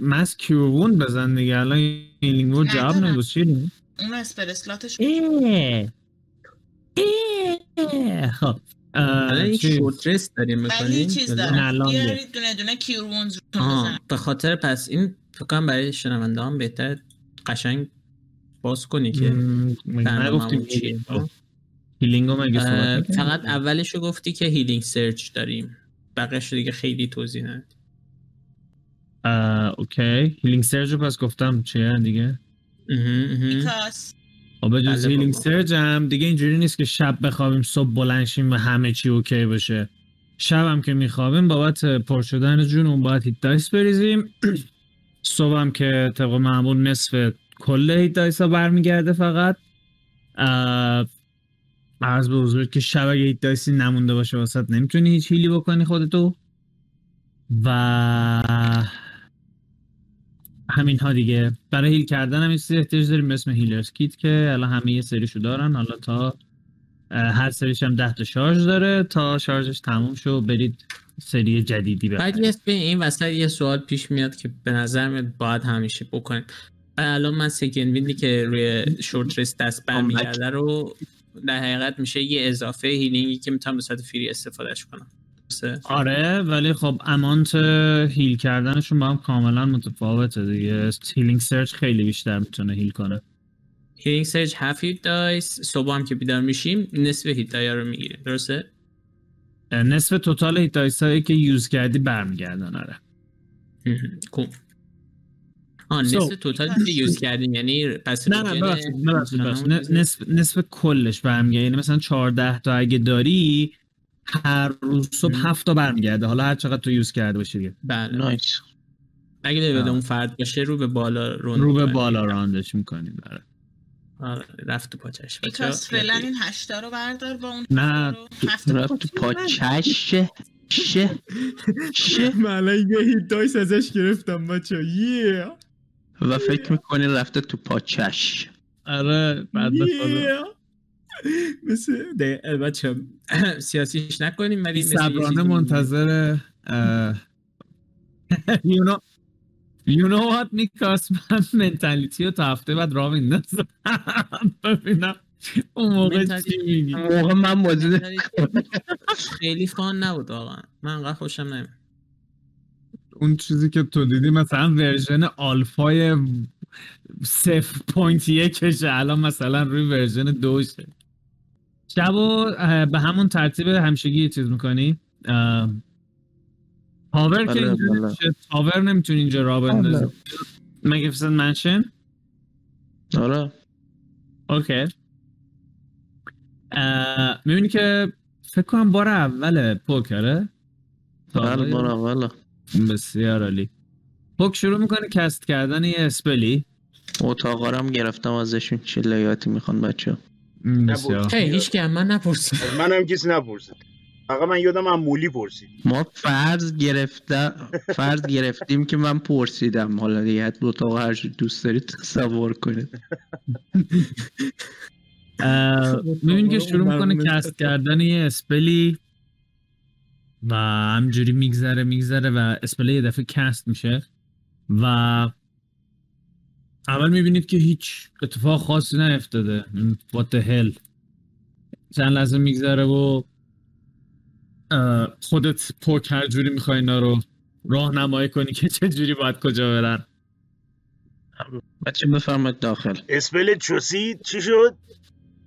مس کیورون بزن دیگه. الان هیلینگ رو جواب نمی‌دوشین. اون اسپل اسلاتش خب الان یک شورت رست داریم میکنیم بیارید دونه دونه کیورونز رو بزنم به خاطر. پس این فکرم برای شنونده هم بهتر قشنگ باز کنی که نگفتیم چیه هیلینگ هم اگه صحبت. فقط اولشو گفتی که هیلینگ سرچ داریم، بقیه‌شو دیگه خیلی توضیح ندید. اوکی هیلینگ سرچ رو پس گفتم چیه دیگه بیکاس به جز هیلینگ سرج هم دیگه اینجوری نیست که شب بخوابیم صبح بلند شیم و همه چی اوکی باشه. شب هم که میخوابیم بابت پر شدن جون باید هیت دایس بریزیم. صبح هم که طبق معمول نصف کل هیت دایس ها برمیگرده. فقط عرض به حضور که شب اگه هیت دایسی نمونده باشه واسط نمیتونی هیچ هیلی بکنی خودتو و همین ها دیگه. برای هیل کردن هم این سری احتیاج داریم به اسم هیلرز کیت که الان همه یه سریشو دارن. حالا تا هر سریش هم 10 تا شارژ داره تا شارژش تموم شو برید سری جدیدی بخرید. بعد این وسط یه سوال پیش میاد که به نظر میاد باید همیشه بکنیم. الان من سکند ویندی که روی شورت رست دست برمیگرده رو در حقیقت میشه یه اضافه هیلینگی که میتونم به صورت فری استفادهش کنم. آره ولی خب امانت هیل کردنشون با هم کاملا متفاوته دیگه. هیلینگ سرچ خیلی بیشتر میتونه هیل کنه. هیلینگ سرچ 7 هیت دایس، صبح هم که بیدار میشیم نصف هیت دایس رو میگیره، درسته؟ نصف توتال هیت دایس هایی که یوز کردی برمیگردن. آره خوب. نصف توتال که یوز کردیم یعنی پس نصف کلش برمیگرده. یعنی مثلا 14 تا اگه داری هر روز صبح 7 تا برمیگرده، حالا هر چقدر تو یوز کرده باشی دیگه. بله نایس. اگه دیگه اون فرد باشه رو به بالا روند، رو به بالا راندش می‌کنیم. آره رفت تو پاچش. پس فعلا این 8 تا رو بردار با اون. نه رفت تو پاچش. شه مالا یه هیت دایس ازش گرفتم بچه یه و فکر میکنه رفته تو پاچش. آره بعد مثل بچه سیاسیش نکنیم ولی صبرانه منتظر you know what میکاس من منتالیتی رو تا هفته بعد را میندازم ببینم اون موقع چی میگی؟ اون موقع من موجود خیلی فان نبود واقعا. من انقدر خوشم نمید. اون چیزی که تو دیدی مثلا ورژن آلفای 0.1 الان مثلا روی ورژن 2 شه. شبو به همون ترتیب همشگی چیز میکنی؟ پاور که اینجا پاور نمیتونی اینجا را بندازی. مگفیسنت منشن؟ آره اوکی. میبینی که فکر کنم بار اوله پوکره. بله بار اوله. بسیار عالی. پوک شروع میکنه کست کردن یه اسپلی. اتاقارم گرفتم ازشون چه لیاتی میخوان بچه ها. هیچ که من نپرسید. منم کسی نپرسید. آقا من یادم معمولی پرسید. ما فرض گرفتیم که من پرسیدم. حالا دیگه حتی اتاق هر دوست دارید تصور کنید. میبینی که شروع میکنه کست کردن یه اسپلی و همجوری میگذره و اسپلی یه دفعه کست میشه و اول میبینید که هیچ اتفاق خاصی نیفتاده. What the hell. چند لحظه میگذره و خودت پوک هر جوری میخوای اینا رو راهنمایی کنی که چه جوری باید کجا برن. بچه بفرمایید داخل. اسپل چوسی چی شد؟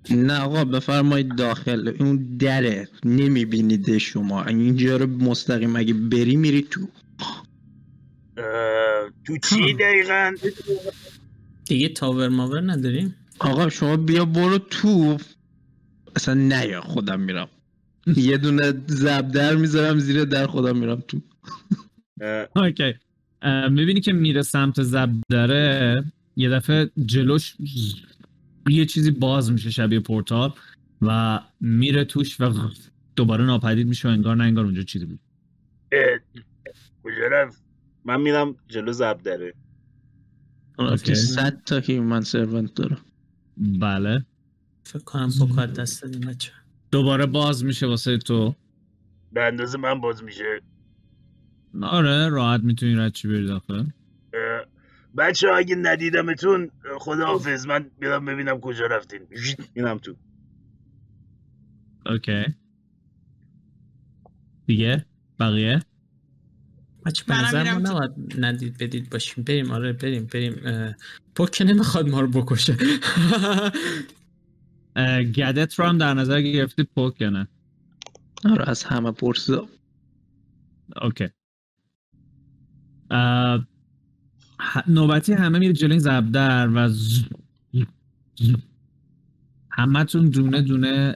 نه آقا بفرمایید داخل. اون دره نمیبینید شما. اینجا رو مستقیم اگه بری میری تو. تو چی دقیقا؟ دیگه تاور ماور نداریم آقا. شما بیا برو تو. اصلا نیا خودم میرم. یه دونه زبدر میذارم زیر در خودم میرم تو. اوکی میبینی که میره سمت زبدره. یه دفعه جلوش یه چیزی باز میشه شبیه پورتال و میره توش و دوباره ناپدید میشه و انگار نه انگار اونجا چیزی بود. کجا رفت؟ من میرم جلو زبدره. اوکی 100 تا هیومن سرونت داره. بله فکر کنم پوکار دست دادیم بچه. دوباره باز میشه واسه تو. به اندازه من باز میشه. آره راحت میتونی رد چی بری داخل. بچه ها اگه ندیدمتون خداحافظ. من بیرم ببینم کجا رفتین. اینم تو. اوکی دیگه بقیه بچه بنظر ما نباید ندید بدید باشیم. بریم آره بریم. پوک نمیخواد ما رو بکشه. گدت رو هم در نظر گرفتی پوک یا نه؟ آره از همه پرسیدم. اوکی نوبتی همه میره جلوی زبدر و همه تون دونه دونه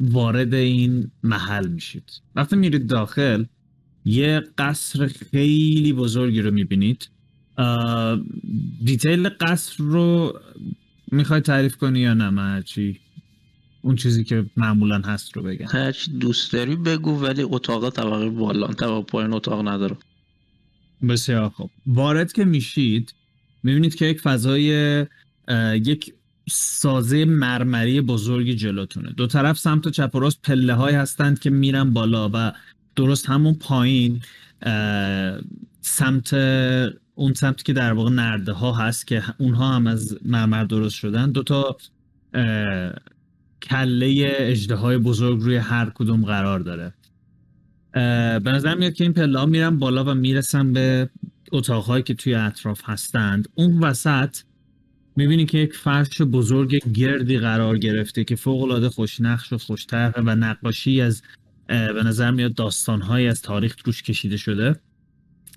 وارد این محل میشید. وقتی میرید داخل یه قصر خیلی بزرگی رو میبینید. دیتیل قصر رو میخوای تعریف کنی یا نه؟ من هرچی اون چیزی که معمولا هست رو بگم. هرچی دوست داری بگو ولی اتاقا طبقه بالا طبقه پایین اتاق نداره. بسیار خوب. وارد که میشید میبینید که یک فضای یک سازه مرمری بزرگی جلوتونه. دو طرف سمت و چپ و راست پله های هستند که میرن بالا و درست همون پایین سمت اون سمت که در واقع نرده ها هست که اونها هم از مرمر درست شدن. دو تا کله اژدهای بزرگ روی هر کدوم قرار داره. به نظر میاد که این پله‌ها میرن بالا و میرسن به اتاق‌هایی که توی اطراف هستند. اون وسط میبینی که یک فرش بزرگ گردی قرار گرفته که فوق‌العاده خوشنقش و خوش‌طرح و نقاشی از به نظر میاد داستان‌هایی از تاریخ روش کشیده شده.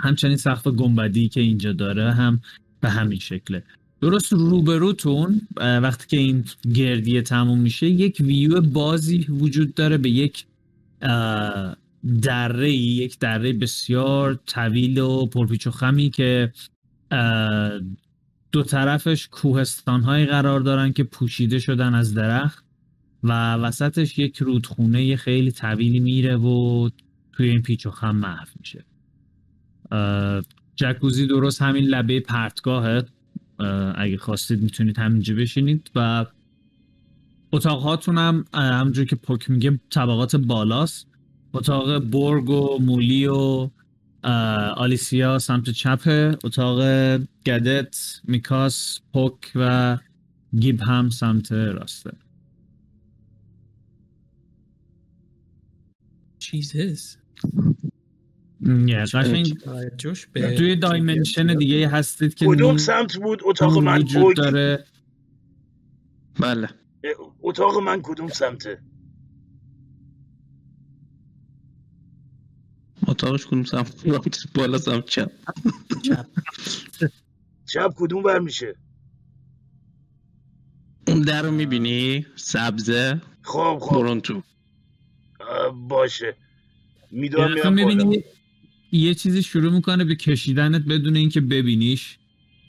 همچنین سقف گنبدی که اینجا داره هم به همین شکله. درست روبروتون وقتی که این گردیه تموم میشه یک ویو بازی وجود داره به یک دره‌ای، یک دره بسیار طویل و پرپیچ و خمی که دو طرفش کوهستان‌های قرار دارن که پوشیده شدن از درخت و وسطش یک رودخونه خیلی طویلی میره و توی این پیچ و خم محو میشه. جکوزی درست همین لبه پرتگاهه، اگه خواستید میتونید همینجا بشینید و اتاقهاتون هم همونجور که پک میگه طبقات بالاست. اتاق برگ و مولی و آلیسیا سمت چپه، اتاق گدت، میکاس، پک و گیب هم سمت راسته. چیزیز یه قشنگ توی دایمنشن دیگه هستید که کدوم سمت بود اتاق من وجود داره؟ بله اتاق من کدوم سمته؟ اتاقش کدوم سمت؟ بالا سمت چپ. چپ کدوم بر میشه؟ اون در رو میبینی؟ سبزه؟ خوب برون تو. باشه میدونم میرم بالا. یه چیزی شروع میکنه به کشیدنت بدون اینکه ببینیش،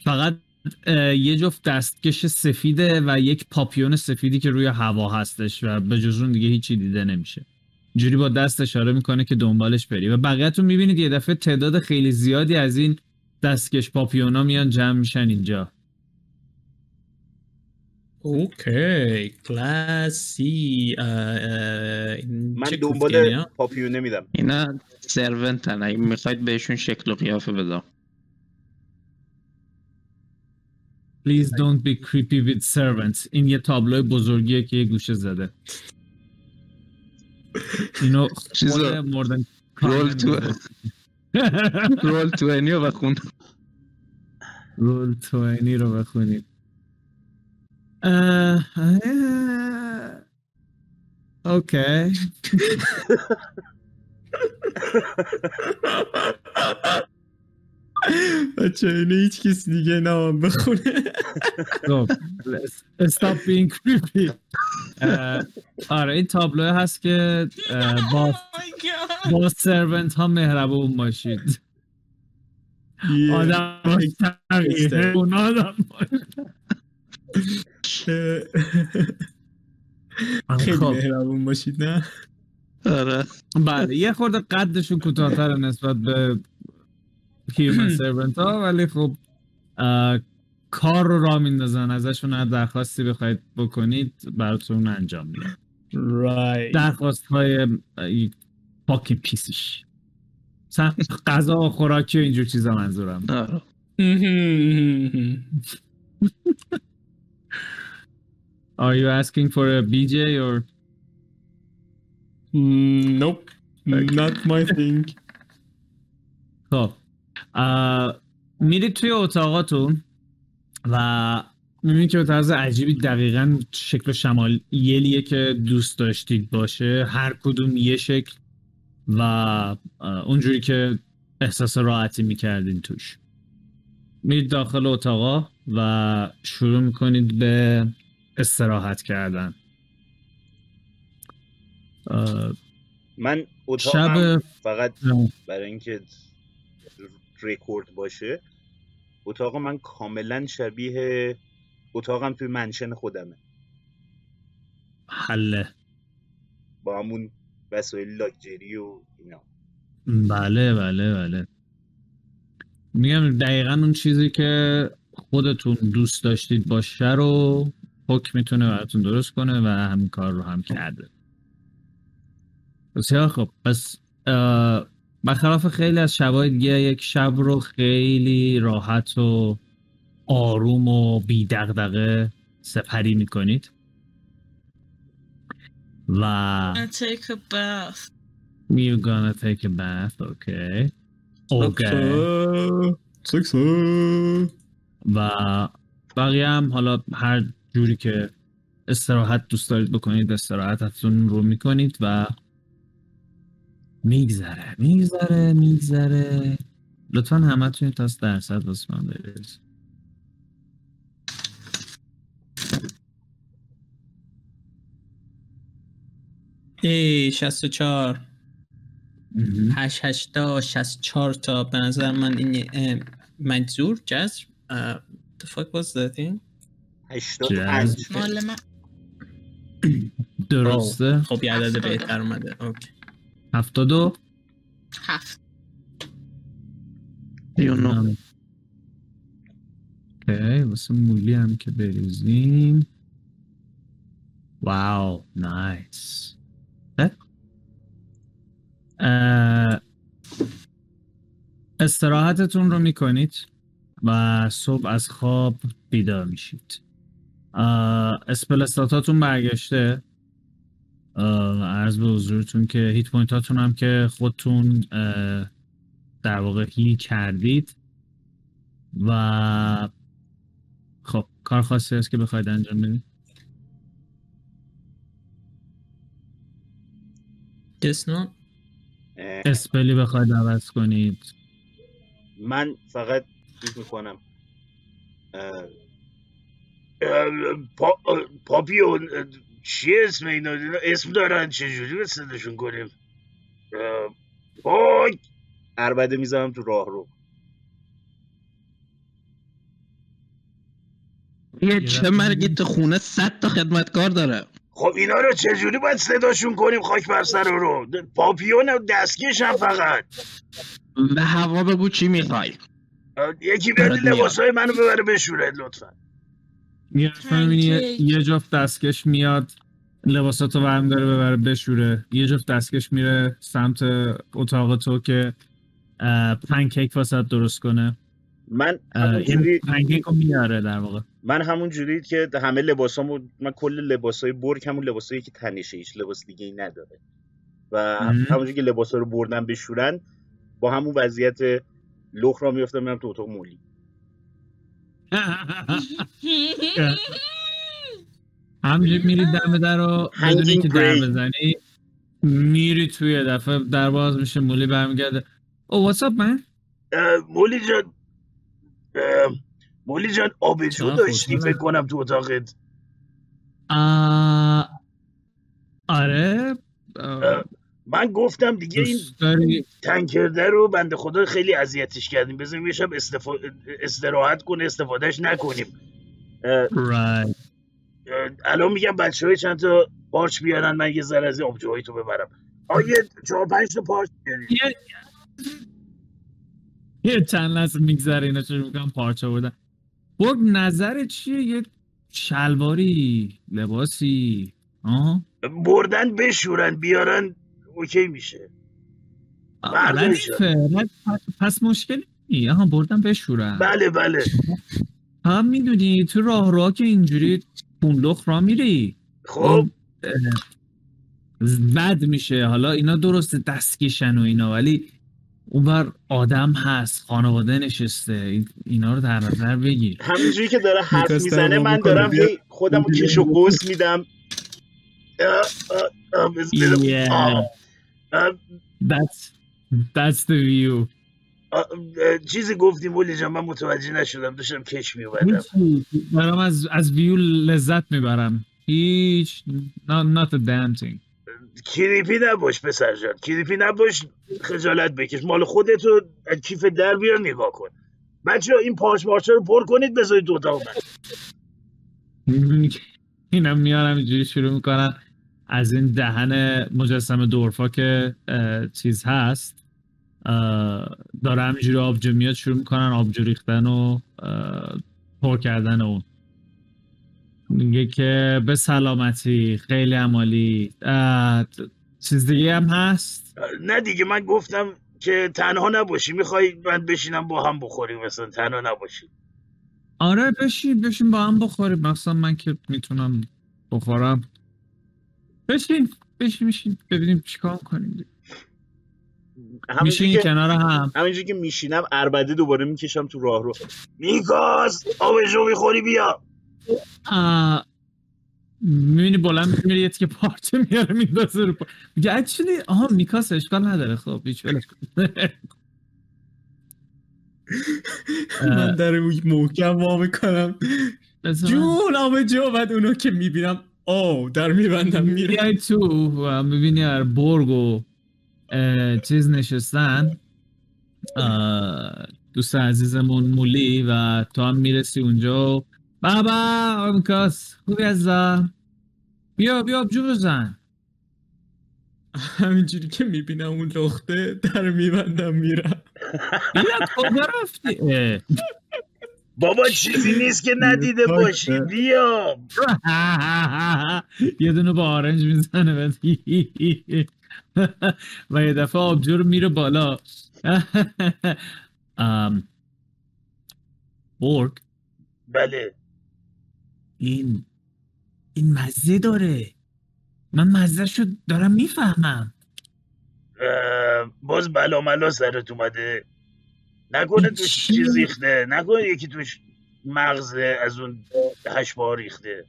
فقط یه جفت دستکش سفیده و یک پاپیون سفیدی که روی هوا هستش و به جز اون دیگه هیچی دیده نمیشه. جوری با دست اشاره میکنه که دنبالش بری و بقیه‌تون میبینید یه دفعه تعداد خیلی زیادی از این دستکش پاپیونا میان جمع میشن اینجا. اوکی کلاسی. من دنبال پاپیون نمیدم، اینا سرونت هن، اگه میخواید بهشون شکل و قیافه بدم. Please don't be creepy with servants. این یه تابلوی بزرگیه که یه گوشه زده. اینو خود مردن رول تو اینی رو بخون. رول تو اینی رو بخونید. اوکی. بچه اینه هیچ کسی دیگه نام بخونه. Stop being creepy. آره این تابلوه هست که با سرونت ها مهربون باشید، آدم باشید، اون آدم باشید، خیلی مهربون باشید. نه آره بله یه خورده قدشون کوتاه‌تر نسبت به هیومن سرونت ها، ولی خب کار رو را میندازن، ازشون هر درخواستی بخواید بکنید براتون انجام میدن. right. درخواست های پاکی پیسش غذا و خوراکی و اینجور چیزا منظورم. Are you asking for a BJ or nope, not my thing. خب میرید توی اتاقاتون و میبینید که به طرز عجیبی دقیقاً شکل شمالیه که دوست داشتید باشه، هر کدوم یه شکل و اونجوری که احساس راحتی میکردین توش. میرید داخل اتاقا و شروع میکنید به استراحت کردن. من اتاقم فقط برای اینکه رکورد باشه، اتاق من کاملا شبیه اتاقم توی منشن خودمه. حله با همون وسایل لاکچری و اینا. بله میگم دقیقاً اون چیزی که خودتون دوست داشتید باشه رو حکم میتونه براتون درست کنه و همین کار رو هم کرده. بسیار خب، پس بخلاف خیلی از شبای دیگه یک شب رو خیلی راحت و آروم و بی دغدغه سپری میکنید و You're gonna take a bath, okay. Okay. و بقیه هم حالا هر جوری که استراحت دوست دارید بکنید استراحتتون رو میکنید و میگذره. لطفا همه تونی تاست درصد واسه من برید. ای 64 64 تا به نظر من این مجزور جزر the fuck was that thing 85 مال من درسته. خب یه عدد بهتر اومده. اوکی 72 7 دیونو. اوکی واسه مولی هم که بریزیم. واو نایس. استراحتتون رو میکنید و صبح از خواب بیدار میشید. اسپل استاتاتون برگشته. عرض به حضورتون که هیت پوینتاتون هم که خودتون در واقع هیل کردید و خب کار خاصی هست که بخواید انجام بدید؟ دسنو اسپلی بخواید عوض کنید؟ من فقط چیز میکنم پاپیون چیه اسم اینا؟ اسم دارن چجوری بسندشون کنیم؟ پاک عربده میزنم تو راه رو. یه چه مرگی تو خونه 100 تا خدمتکار داره. خب اینا رو چجوری باید صداشون کنیم؟ خاک بر سر رو پاپیون و دستگیش هم فقط به هوا بگو چی میخوای. یکی بیادی لباسای منو ببره بشوره لطفا. یه جفت دستکش میاد لباساتو برم داره ببره بشوره. یه جفت دستکش میره سمت اتاق تو که پنکیک واسط درست کنه. من همونجوری پنکیک رو میاره در واقع. من همون جوری که همه لباسامو، من کل لباسای برگ همون لباسایی که تنشه، هیچ لباس دیگه ای نداره و همونجوری که لباسا رو بردن بشورن با همون وضعیت لخ را میافتم میرم تو اتاق مولی. همجوری میری دم در رو بدونی که در بزنی میری توی دفعه در باز میشه. مولی برمیگرده. او واتساپ من مولی جان، مولی جان آبجو داشتی فکر کنم تو اتاقت. آره من گفتم دیگه این تنکرده رو بنده خدا خیلی اذیتش کردیم، بذاریم یه شب استراحت کنه، استفادهش نکنیم. right. الان میگم بچه های چند تا پارچ بیارن، من یه ذره از این آبجوهایی تو ببرم. آیا 4-5 تا پارچ بیاریم؟ یه چند لحظه میگذره اینا چون میکنم پارچه بودن. برگ نظر چیه؟ یه شلواری لباسی بردن بشورن بیارن اوکی میشه. پس مشکلی نیه. بردن بشورن. بله هم میدونی تو راه که اینجوری پونلخ را میری خب بد میشه. حالا اینا درست دستکشن و اینا، ولی اون بر آدم هست، خانواده نشسته، اینا رو در نظر بگیر. همینجوری که داره حرف میزنه من دارم خودم رو کش و قوس میدم. That's the view. چیزی گفتیم مولی جان، من متوجه نشدم، داشتم کش میومدم. برام از ویو لذت میبرم. هیچ not a damn thing. کریپی نباش پسر جان، کریپی نباش، خجالت بکش، مال خودتو از کیف در بیار نگاه کن. بچه‌ها این پارچه‌ها رو پر کنید بذارید دو تا من. اینم میارم اینجوری شروع میکنم از این دهن مجسمه دورفا که چیز هست داره همینجوری آبجو میاد، شروع میکنن آبجو ریختن و پر کردن اون. میگه که به سلامتی، خیلی عمالی. چیز دیگه هم هست؟ نه دیگه من گفتم که تنها نباشی. میخوایی من بشینم با هم بخوریم مثلا؟ تنها نباشی. آره بشین با هم بخوریم، مثلا من که میتونم بخورم. بشین ببینیم چیکار کنیم. میشینی کنار هم. همینجوری که میشینم عربده دوباره میکشم تو راه رو. میکاس آبجو میخوری بیا. میبینی بلند میره یه تیکه پارچه میاره میندازه رو پا. میگه اکچولی آها میکاس اشکال نداره. خب هیچ ولش کن. من در محکم وا میکنم جون آبجو، بعد اونو که میبینم او در میبندم میره. میای تو و میبینی ار برگو چیز نشستن دوست عزیزمون مولی و تو هم میرسی اونجا. بابا آمکاس خوبی ازا بیا جو بزن. همینجوری که میبینم اون لخته در میبندم میرم. بیا کجا رفتی؟ بابا چیزی نیست که ندیده باشی، بیا. یه دونه با آرنج میزنه بعد و یه دفعه آبجو رو میره بالا. بورگ بله، این مزه داره، من مزه شو دارم میفهمم. باز بلا ملا سرت اومده، نکنه توش چیز ریخته، نکنه یکی توش مغز از اون هشبا ریخته.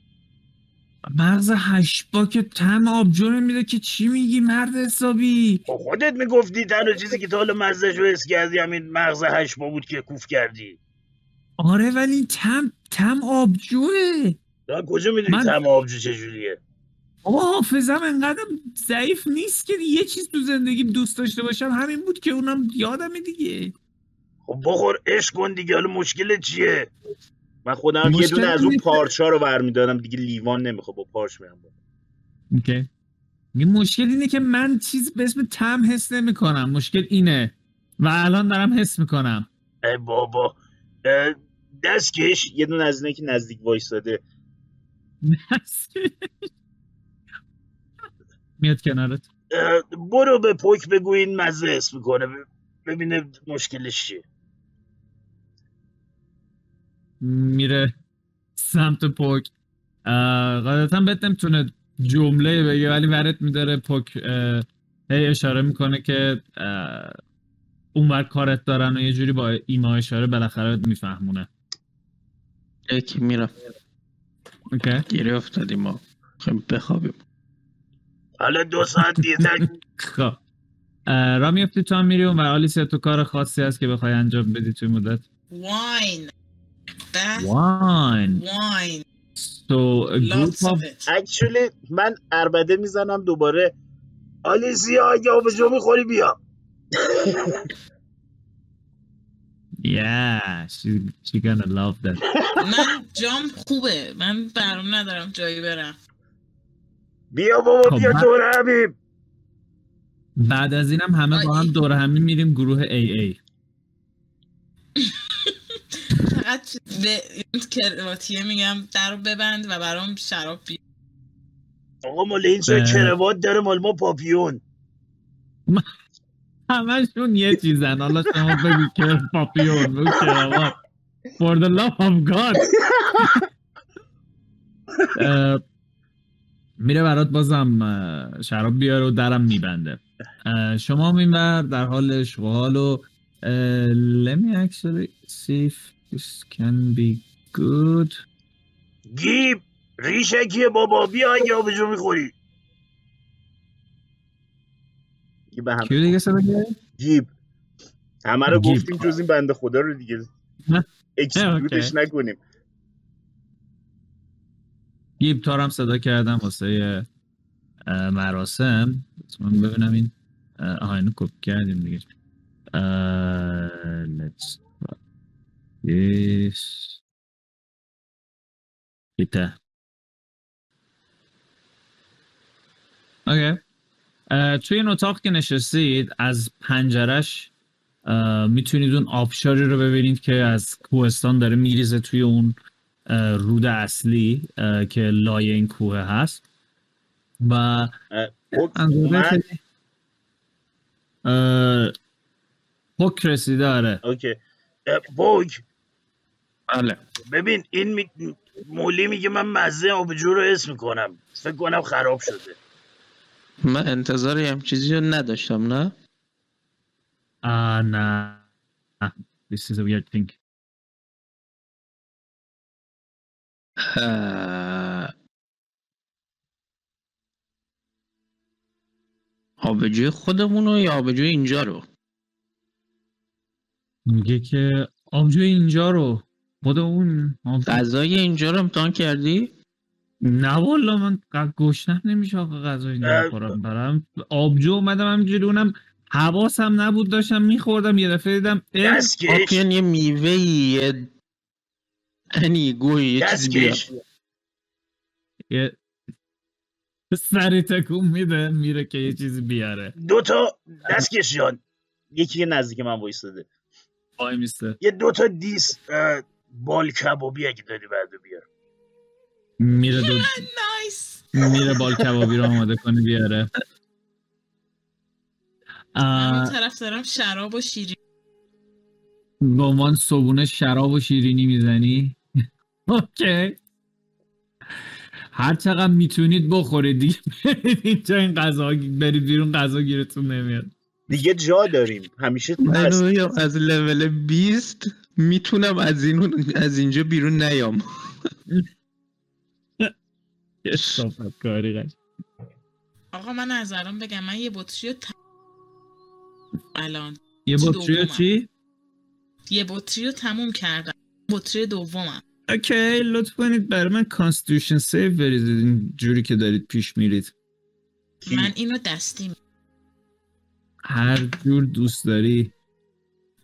مغز هشبا که طعم آبجو میده که چی میگی مرد حسابی؟ خودت میگفتی تنها چیزی که تا حالا مزه‌شو حس کردی همین مغز هشبا بود که کوف کردی. آره ولی طعم آبجوه. کجا میدونی طعم آبجو چجوریه؟ آبا حافظم انقدر ضعیف نیست که یه چیز تو زندگیم دوست داشته باشم همین بود که اونم یادمه دیگه. خب بخور عشق کن دیگه، حالا مشکل چیه؟ من خودم یه دونه از اون پارچا رو برمی‌دارم دیگه، لیوان نمیخوام با پارچ میام. اوکی. این مشکل اینه که من چیز به اسم طعم حس نمی‌کنم، مشکل اینه و الان دارم حس می‌کنم. ای بابا دستکش یه دونه از اینه که نزدیک وایساده. میاد کنارت. برو به پوک بگو این مزه حس می‌کنه ببینه مشکلش چیه. میره سمت پوک. قاعدتا بهت نمیتونه جمله بگه ولی ورد میداره. پوک هی اشاره میکنه که اونور کارت دارن و یه جوری با ایما اشاره بالاخره میفهمونه. ایک میرم اوکی گیره افتادیم ما خیلی بخوابیم حالا 2 ساعت دیزن. خب را میفتی تو هم میری اون و آلیسیا تو کار خاصی هست که بخوای انجام بدی توی مدت wine. So a group of actually من عربده میزنم دوباره. آلیسیا یا آبجو میخوری بیا. Yeah she gonna love that. من جام خوبه، من برام ندارم جایی برم. بیا بابا بیا دور همیم. بعد از اینم همه با هم دور همی میریم گروه AA. فقط به کرواتیه میگم در رو ببند و برام شراب بیار. آقا مال این چه کروات داره، مال ما پاپیون. همشون یه چیزن. حالا شما بگید که پاپیون بگید کروات for the love of God. میره برات بازم شراب بیاره و درم میبنده. شما میمر در حال شغال و let me actually see if this can be good. گیب ریشکیه بابا بیا یا آبجو میخوری. کیو دیگه سبا گیه؟ گیب همه رو گفتیم جز این بنده خدا رو دیگه اکسیدودش نکنیم. گیب تارم صدا کردم واسه مراسم. من ببینم این اینو کپی کردیم دیگه. Let's try this. Bitte. Okay. توی این اتاق که نشستید از پنجرش میتونید اون آبشاری رو ببینید که از کوهستان داره میریزه توی اون رود اصلی که لایه این کوه هست و پوک رسیده. آره اوکی پوک. بله ببین این مولی میگه من مزه آبجو رو حس میکنم، فکر کنم خراب شده. من انتظار یه چیزی رو نداشتم. نه نه this is a weird thing. آبجوی خودمونو یا آبجوی اینجا رو؟ میگه که آبجوی اینجا رو خودمون. غذای اینجا رو امتحان کردی؟ نه والا من گشنه نمیشه آقا غذای اینجا رو خورم. برم آبجو اومدم همینجوری، اونم حواسم نبود داشتم میخوردم، یه دفعه دیدم آبجو یه میوهی یعنی گوهی یه چیزی بیرم یه سری تکون میده میره که یه چیزی بیاره. دوتا دست کشیان یکی نزدیک من وایستاده وای میسته یه دوتا دیس بال کبابی اگه داری بعدو بیار. میره دو نایس میره بال کبابی رو آماده کنه بیاره. من طرف دارم شراب و شیرینی به عنوان صبونه شراب و شیرینی میزنی. اوکی هر چقدر میتونید بخورید دیگه، برید اینجا این غذا برید بیرون غذا گیرتون نمیاد دیگه. جا داریم همیشه هست. من از لول 20 میتونم از اینجا بیرون نیام. صحبت کاری قش. آقا من از الان بگم من یه بطری الان یه بطری چی؟ یه بطری رو تموم کردم. بطری دومم. اوکی لطف کنید برای من کانستیتوشن سیو بریزید این جوری که دارید پیش میرید. من اینو دستی هر جور دوست داری.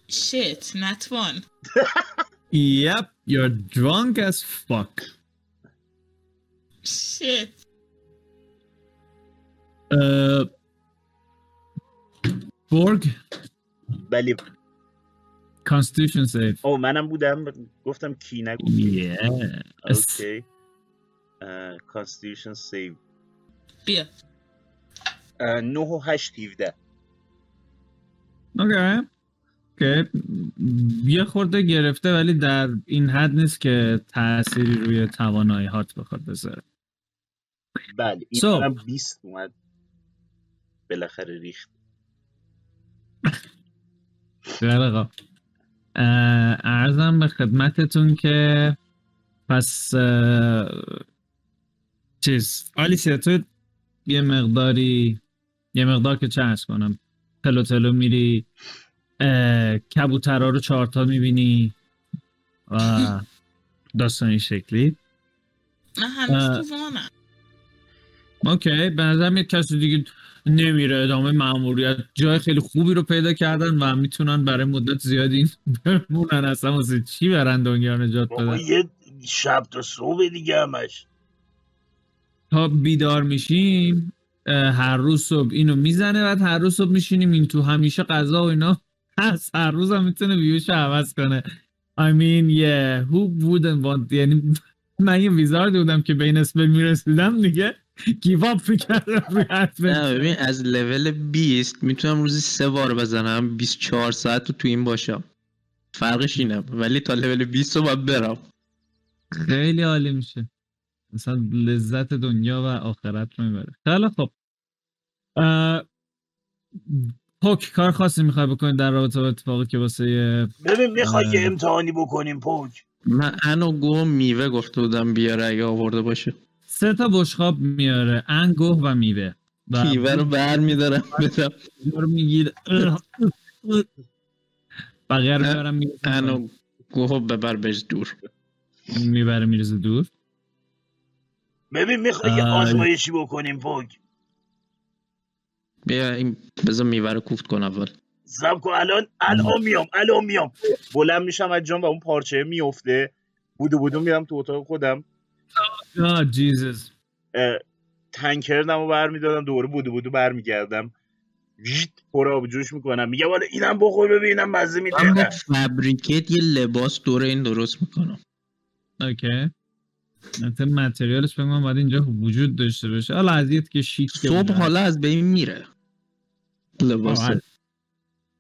Shit, not one. Yep, you're drunk as fuck. Shit. Borg. بله. Constitution save. Oh, منم بودم گفتم کی نگفت. Yeah. Okay. Constitution save. بیا. 9 و 8 17. اوکی که یه خورده گرفته ولی در این حد نیست که تأثیری روی توانایی هات بخواد بذاره. بله این هم 20 اومد بالاخره ریخت. آقا عرضم به خدمتتون که پس چیز آلیسیا تو یه مقدار که چه عرض کنم تلو تلو میری کبوترها رو 4 تا میبینی و داستان این شکلی. من هنوز تو وانم. اوکی به نظر میاد کسی دیگه نمیره ادامه ماموریت. جای خیلی خوبی رو پیدا کردن و میتونن برای مدت زیادی بمونن. اصلا واسه چی برن دنیا نجات بدن؟ یه شب تا صبح دیگه همش تا بیدار میشیم. هر روز صبح اینو میزنه بعد هر روز صبح میشینیم این تو همیشه غذا و اینا هست. هر روز هم میتونه ویوش عوض کنه. I mean yeah who wouldn't want. یعنی من یه ویزارد بودم که به این اسم میرسیدم دیگه give up میکردم. نه ببین از لول 20 میتونم روزی 3 بار بزنم 24 ساعت تو این باشم فرقش اینه. ولی تا لول 20 رو باید برم. خیلی عالی میشه مثلا لذت دنیا و آخرت رو میبره. خیلی خب پوک کار خاصی میخوای بکنید در رابطه با اتفاقی که واسه ببین میخوای که امتحانی بکنیم پوک؟ من انو میوه گفته بودم بیاره اگه آورده باشه. 3 تا بشقاب میاره انگوه و میوه. میوه رو برمیدارم بدم میگید بقیه رو میبرم میگید انوگوه رو ببر بهش دور میبره میرزه دور. ببین میخوای یه آزمایشی بکنیم پوک؟ بیا این بذار میوه رو کوفت کن اول. زب کن الان میام بلند میشم از جام و اون پارچه میفته بودو میرم تو اتاق خودم. آه جیزس تنکردم و برمیدادم دوره بودو برمیگردم پر آب جوش میکنم، میگه والا اینم بخور ببینم مزه میده. من فبریکت یه لباس دور این درست میکنم. اوکی. مثلا متریالش فکر کنم باید اینجا وجود داشته باشه. حالا از یه که شیک صبح حالا از بین میره. لباس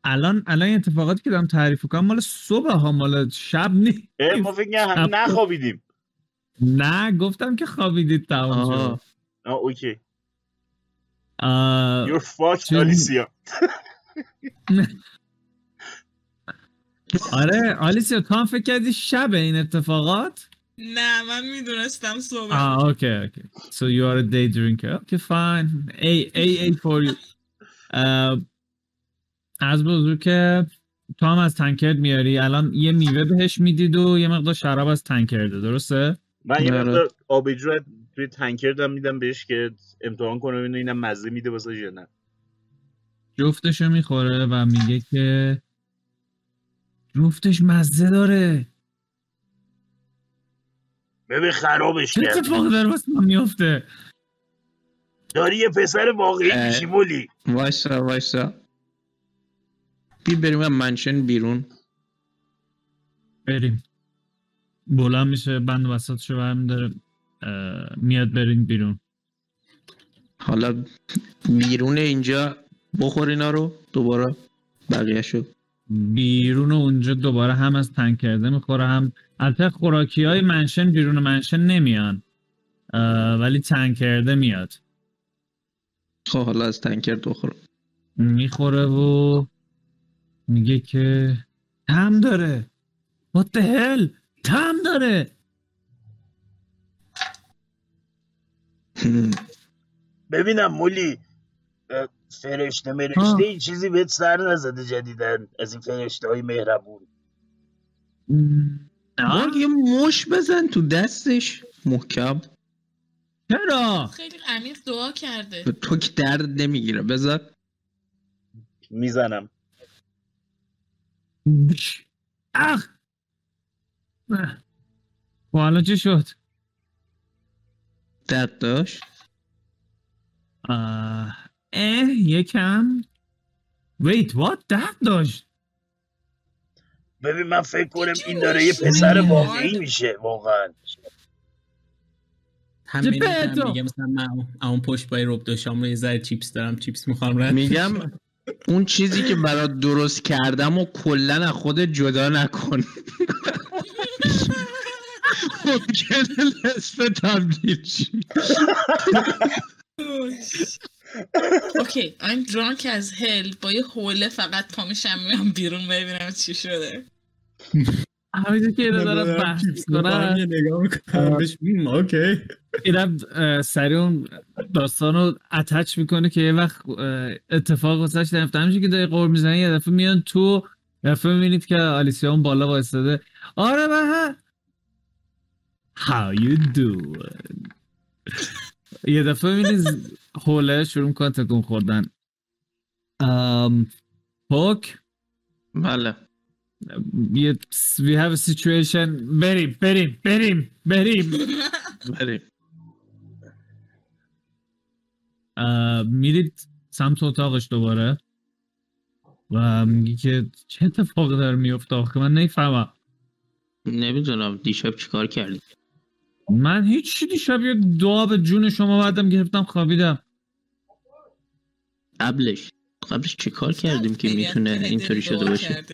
الان اتفاقاتی که دارم تعریف میکنم مال صبح ها، مال شب نیست. ما فکر کنم نخوابیدیم. نه گفتم که خوابیدید تمام شد. آه اوکی. You're fucked آلیسیا. آره آلیسیا تو هم فکر کردی شبه این اتفاقات؟ نه من میدونستم صبح. آه اوکی اوکی. So you are a day drinker. Okay fine. A for you. از بزرگ که تو هم از تنکرد میاری، الان یه میوه بهش میدید و یه مقدار شراب از تنکرده، درسته؟ من یه مقدار آبجو توی تنکردم میدم بهش که امتحان کنه و اینم مزه میده واسه یا نه. جفتشو میخوره و میگه که جفتش مزه داره. ببین خرابش کرد. چه اتفاق داره واسه من میفته؟ داری یه پسر واقعی میشی مولی. وایسا بریم منشن بیرون. بریم. بلند میشه، بند وسطشو برمی‌داره، میاد بریم بیرون. حالا بیرون اینجا بخور اینا رو دوباره بقیه‌شو. بیرون اونجا دوباره هم از تنگ کرده میخوره، هم البته خوراکی‌های منشن بیرون منشن نمیان ولی تنگ کرده میاد. خب حالا از تنگ کرد بخور. میخوره و میگه که طعم داره. What the hell طعم داره. ببینم مولی فرشته این چیزی بهت سر نزده جدیدن از این فرشته های مهربون؟ نه یه مش بزن تو دستش محکم. چرا؟ خیلی عمیق دعا کرده. تو که درد نمیگیره بذار میزنم. اخ و حالا چی شد؟ درد داشت؟ یکم wait what درد داشت؟ ببین من فکر کنم این داره یه پسر واقعی میشه واقعا. همینم میگم مثلا من اون پشت پای رب داشتم یه ذره چیپس دارم، چیپس میخوام رد میگم اون چیزی که برات درست کردم و کلن از خودت جدا نکن. ممکنه لسته تبدیل شید. اوکی I'm drunk as hell. با یه حوله فقط پا میشم میام بیرون ببینم چی شده. همینجور که اینا دارم بحث کنم یه نگاه میکنم بهش میگم اوکی. اینا سریع اون داستان رو اتچ میکنه که یه وقت اتفاق واسش نمیفته، همینجور که داری قور میزنی یه دفعه میان تو، یه دفعه میبینید که آلیسیا اون بالا وایساده. آره بابا How you doing؟ یه دفعه میبینید حوله شروع میکنه تکون خوردن. پاک بله we have a situation. بریم میرید سمت اتاقش دوباره و میگی که چه اتفاقی داره میفته آخه من نمیفهمم. نمیدونم دیشب چیکار کردی؟ من هیچی، دیشب یه دعا به جون شما بعدم گرفتم خوابیدم. قبلش چیکار کردیم که میتونه اینطوری شده باشه؟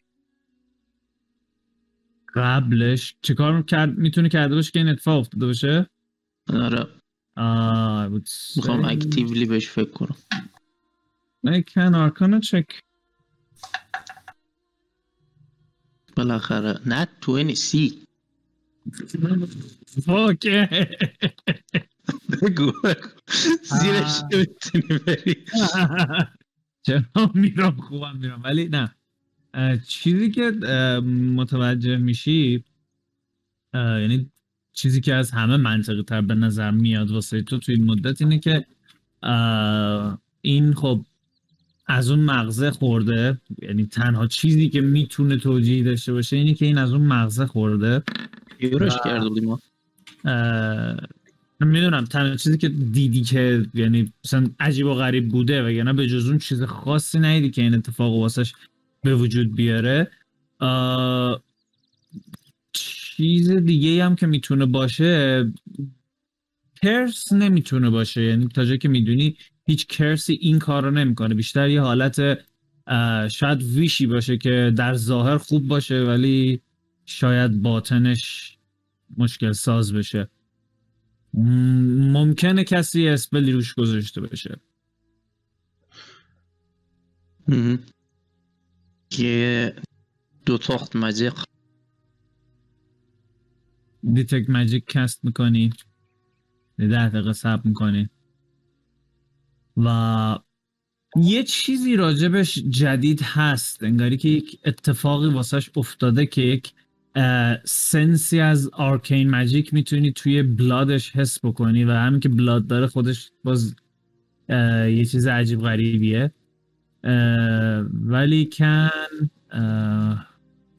قبلش چیکار میتونه کرده باشه که این اتفاق افتاده باشه؟ آره میخوام اکتیولی بهش فکر کنم. میکن آرکانا چک بالاخره نه 20C. اوکی بگو زیرش میتونی بری. چرا میرم خوبم میرم ولی نه چیزی که متوجه میشی، یعنی چیزی که از همه منطقی تر به نظر میاد واسه تو توی این مدت اینه که این خب از اون مغزه خورده، یعنی تنها چیزی که میتونه توجیه داشته باشه اینه که این از اون مغزه خورده. یورش کرده بودیم ما میدونم تنها چیزی که دیدی که یعنی مثلا عجیب و غریب بوده و یعنی به جز اون چیز خاصی ندیدی که این اتفاق واسش به وجود بیاره. چیز دیگه هم که میتونه باشه کرس نمیتونه باشه، یعنی تا جایی که میدونی هیچ کرسی این کار رو نمیکنه، بیشتر یه حالت شاید ویشی باشه که در ظاهر خوب باشه ولی شاید باطنش مشکل ساز بشه. ممکنه کسی اسپلی روش گذاشته بشه که دو تاخت ماجیک دیتک ماجیک کست میکنی، 10 دقیقه صبر میکنی و یه چیزی راجبش جدید هست، انگاری که یک اتفاقی واسش افتاده که یک سنسی از آرکین ماجیک میتونی توی بلادش حس بکنی و همین که بلاد داره خودش باز یه چیز عجیب غریبیه، ولی کن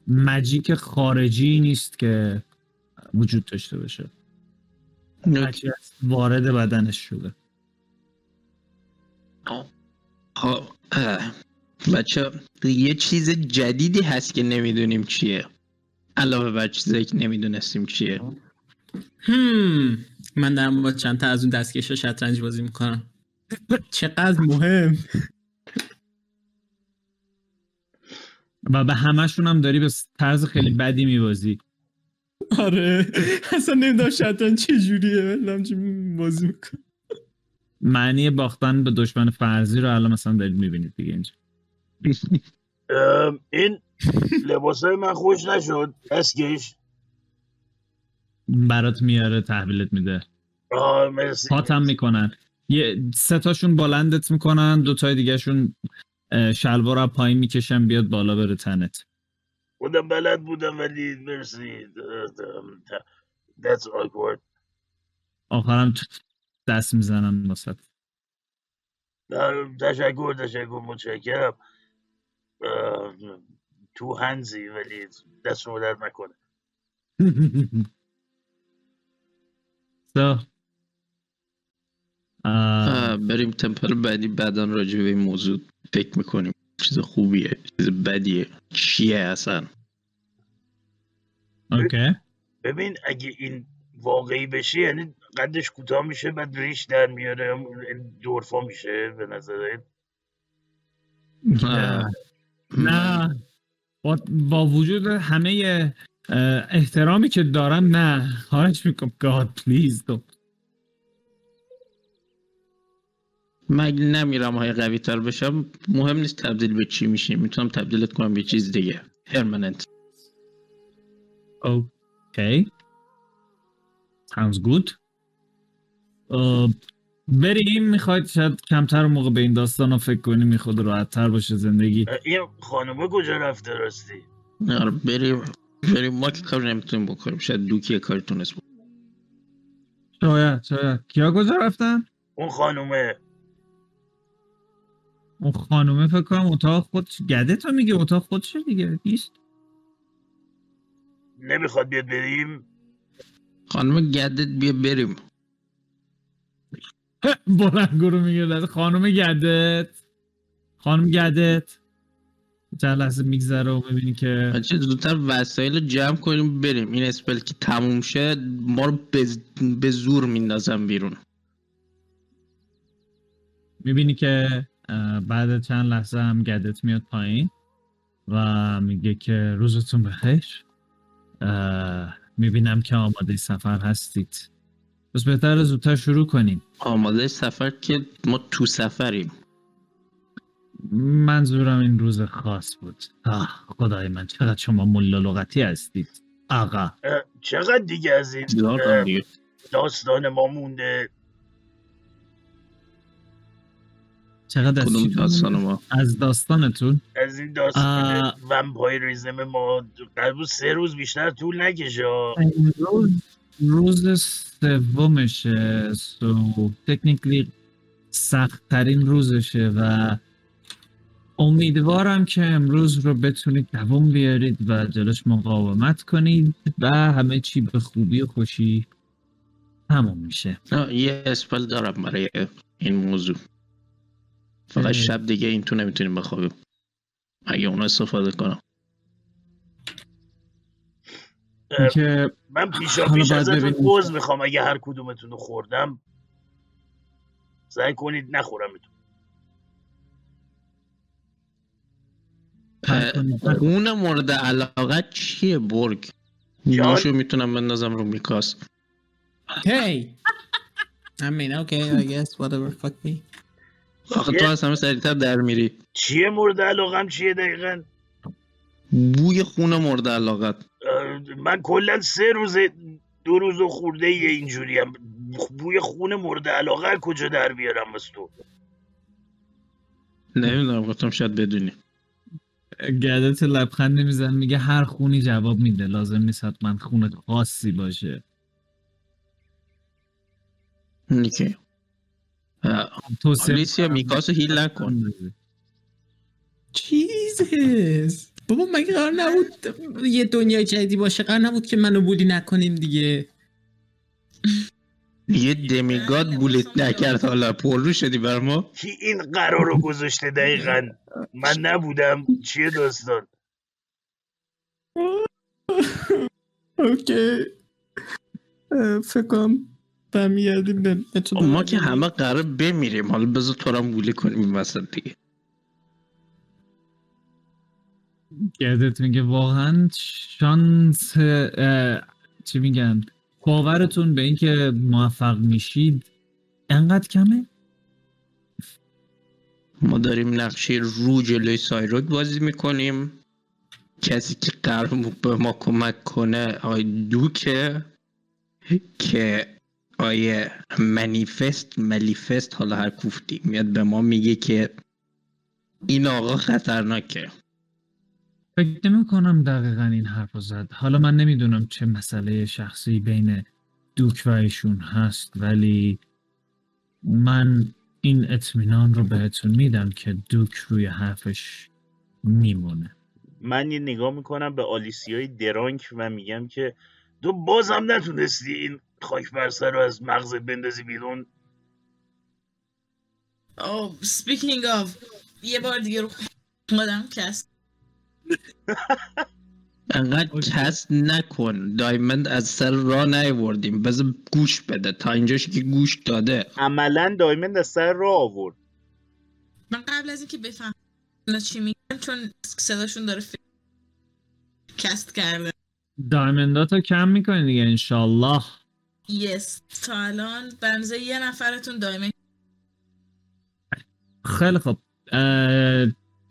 ماجیک خارجی نیست که وجود داشته باشه، ماجیک وارد بدنش شده. بچه یه چیز جدیدی هست که نمیدونیم چیه علاوه بر چیزایی که نمیدونستیم چیه. من دارم با چند تا از اون دستکش شطرنج بازی میکنم. چقدر مهم و به همشون هم داری به طرز خیلی بدی میبازی. آره اصلا نمیدونم شطرنج چجوریه بازی میکنم. معنی باختن به دشمن فرضی رو الان مثلا دارید میبینید دیگه اینجا. این لباسای من خوش نشد، اسکش برات میاره تحویلت میده. آه مرسی. پاتم میکنن، یه سه تاشون بلندت میکنن، دو تای دیگه شون شلوار رو پایین میکشن بیاد بالا بره تنت. خودم بلد بودم ولی مرسی. That's awkward. آخرم دست میزنن واسه. تشکر متشکرم. تو هنزی ولی دست رو در مکنه. بریم تمپل بعدی، بعدا راجع به این موضوع فکر میکنیم. چیز خوبیه چیز بدیه چیه اصلا. اوکی ببین اگه این واقعی بشه یعنی قدش کوتاه میشه بعد ریش در میاره دورفا میشه به نظره. نه با وجود همه احترامی که دارم نه، خواهش میکنم گاد پلیز دو من نمیرم های قوی تر بشم. مهم نیست تبدیل به چی میشی، میتونم تبدیلت کنم به چیز دیگه permanent. Okay sounds good. بریم، میخواید شاید کمتر موقع به این داستان ها فکر کنیم، میخواد راحت تر باشه زندگی. این خانومه کجا رفته راستی؟ نه بریم ما که کار نمیتونیم بکنیم، شاید دوکی کاری تونست بکنیم. شاید کیا کجا رفتن؟ اون خانومه فکر کنم اتاق خودش گده تا میگه اتاق خودشه دیگه نیست؟ نمیخواد بیاد بریم؟ خانومه گدت بیا بریم. بلنگو رو میگردد خانم گدت چند لحظه میگذره و ببینی که بچه زودتر وسایل رو جمع کنیم بریم. این اسپل که تموم شد ما رو به زور میندازم بیرون. میبینی که بعد چند لحظه هم گدت میاد پایین و میگه که روزتون بخیر، میبینم که آماده سفر هستید، بس بهتر زودتر شروع کنیم. آماده سفر که ما تو سفریم، منظورم این روز خاص بود. خدای من چقدر شما ملا لغتی هستید آقا. چقدر دیگه از این داستان ما مونده؟ چقدر از داستانتون از این داستان ومپایریزم ما قربون 3 روز بیشتر طول نکشه. روز 3 سو تکنیکلی سخت ترین روزشه و امیدوارم که امروز رو بتونید دوام بیارید و جلوش مقاومت کنید و همه چی به خوبی و خوشی تموم میشه. یه اسپل دارم برای این موضوع، فقط شب دیگه این تو نمیتونیم بخوابیم، اگه اونو استفاده کنم که من پیش ازتون بوز میخوام، اگه هر کدومتون رو خوردم سعی کنید نخورم اتون. اون مورد علاقه چیه برگ؟ ناشو میتونم بندازم رو میکاس. هی I mean okay I guess whatever fuck me. آخه تو اصلا سریعتر در میری. چیه مورد علاقم چیه دقیقاً؟ بوی خون مورد علاقه. من کلا 3 روز 2 روز خورده اینجوری ام. بوی خون مورد علاقه کجا در بیارم واسه تو؟ نمیدونم، گفتم شاید بدونی. گردت لبخند میزن میگه هر خونی جواب میده، لازم نیست حتما خون خاصی باشه. نیکی آلیسیا میکاسو هیل نکن. چیزیز بابا مگه قرار نبود یه دنیای جدیدی باشه؟ قرار نبود که منو بولی نکنیم دیگه. یه دمیگاد بولیت نکرد، حالا پررو شدی بر ما. کی این قرار رو گذاشته دقیقا؟ من نبودم. چیه داستان؟ اوکی فکرم برمیگردیم. ما که همه قرار بمیریم، حالا بذار تو را بولی کنیم این وسط دیگه. گردت میگه واقعا شانس چی میگن؟ باورتون به این که موفق میشید انقدر کمه؟ ما داریم نقشه رو جلوی سایروگ بازی میکنیم. کسی که قرار به ما کمک کنه آی دوکه که آیه مانیفست حالا هر کوفتی میاد به ما میگه که این آقا خطرناکه. فکر نمی کنم دقیقا این حرف رو زد. حالا من نمیدونم چه مسئله شخصی بین دوک و ایشون هست، ولی من این اطمینان رو بهتون میدم که دوک روی حرفش میمونه. من یه نگاه میکنم به آلیسیای درانک و میگم که تو بازم نتونستی این خاک برسر رو از مغزت بندازی بیرون. Speaking of یه بار دیگه رو مادم کس انقدر کس نکن. دایمند از سر را نیاوردیم، بذار گوش بده تا اینجاش که گوش داده. عملا دایمند از سر را آورد. من قبل از اینکه بفهم چی میگن، چون صداشون داره کست کرده، دایمنداتو کم میکنی دیگه انشالله. یس تا الان بنزه یه نفرتون دایمند. خیلی خوب،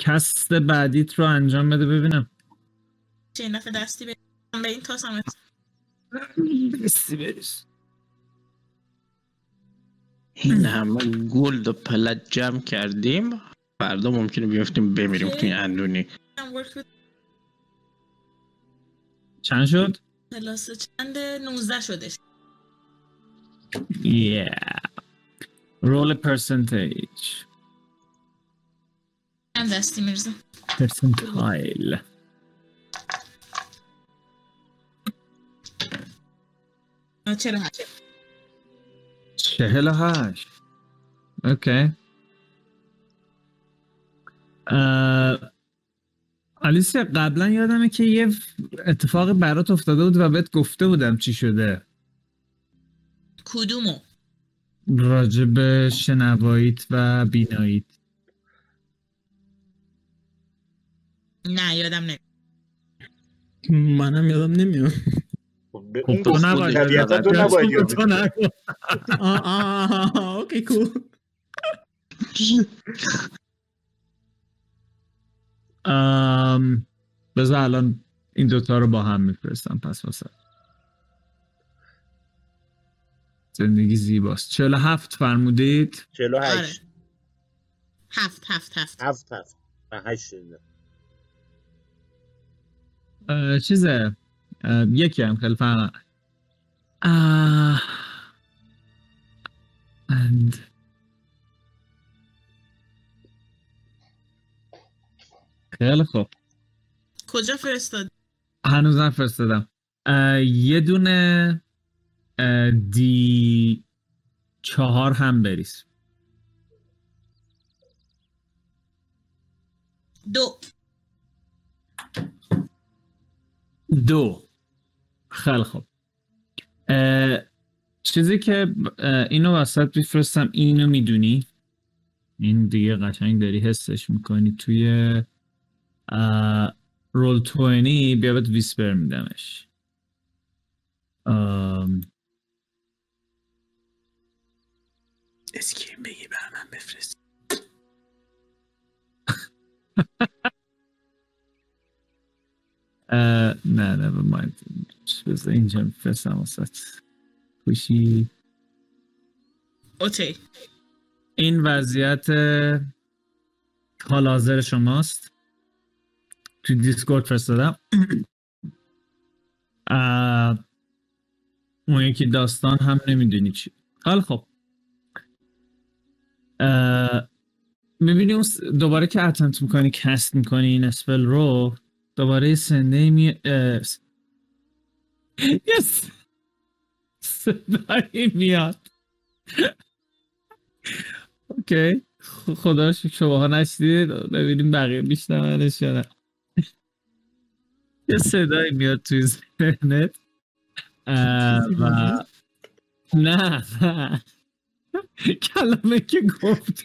کست بعدیت رو انجام بده ببینم. چه نفع دستی به این کاس هم دستی بریز. این همه گلد و پلت جمع کردیم، فردا ممکنه بیافتیم بمیریم توی اندونی. چند شد؟ پلاسه چند؟ 19 شدش. رول پرسنتیج دستی میرزم پرسنتایل. چهل و هشت. اوکی آلیسیا، قبلا یادمه که یه اتفاق برات افتاده بود و بهت گفته بودم چی شده. کدومو؟ راجب شنواییت و بیناییت. نه یادم نمیاد. منم یادم نمیاد. خب تو نباید یادم. اوکی کول. بذار الان این دوتا رو با هم میفرستم پس واسه. زندگی زیباست. 47 فرمودید؟ 48. 7. من 8 شدم. چیزه یکی هم خیلی فرق خیلی خوب. کجا فرستاد؟ هنوز نفرستادم. یه دونه دی 4 هم بریز. 2. خیلی خوب. چیزی که اینو وسط بفرستم اینو میدونی، این دیگه قشنگ داری حسش میکنی، توی رول 20 بیا بهت ویسپر میدمش. اسکیم بگی برای من بفرست. نه باید بذار اینجا بفرستم وسط خوشی. اوکی، این وضعیت حال حاضر شماست. تو دیسکورد فرستادم. اون یکی داستان هم نمیدونی چی. حال خب میبینی اون دوباره که اتمت میکنی کست میکنی این اسپل رو، دوباره سنده می یس صدایی میاد. اوکی خدا شکر شما ها نشدید، ببینیم بقیه میشنونش یا نه. یه صدایی میاد توی ذهنت و نه کلمه که گفت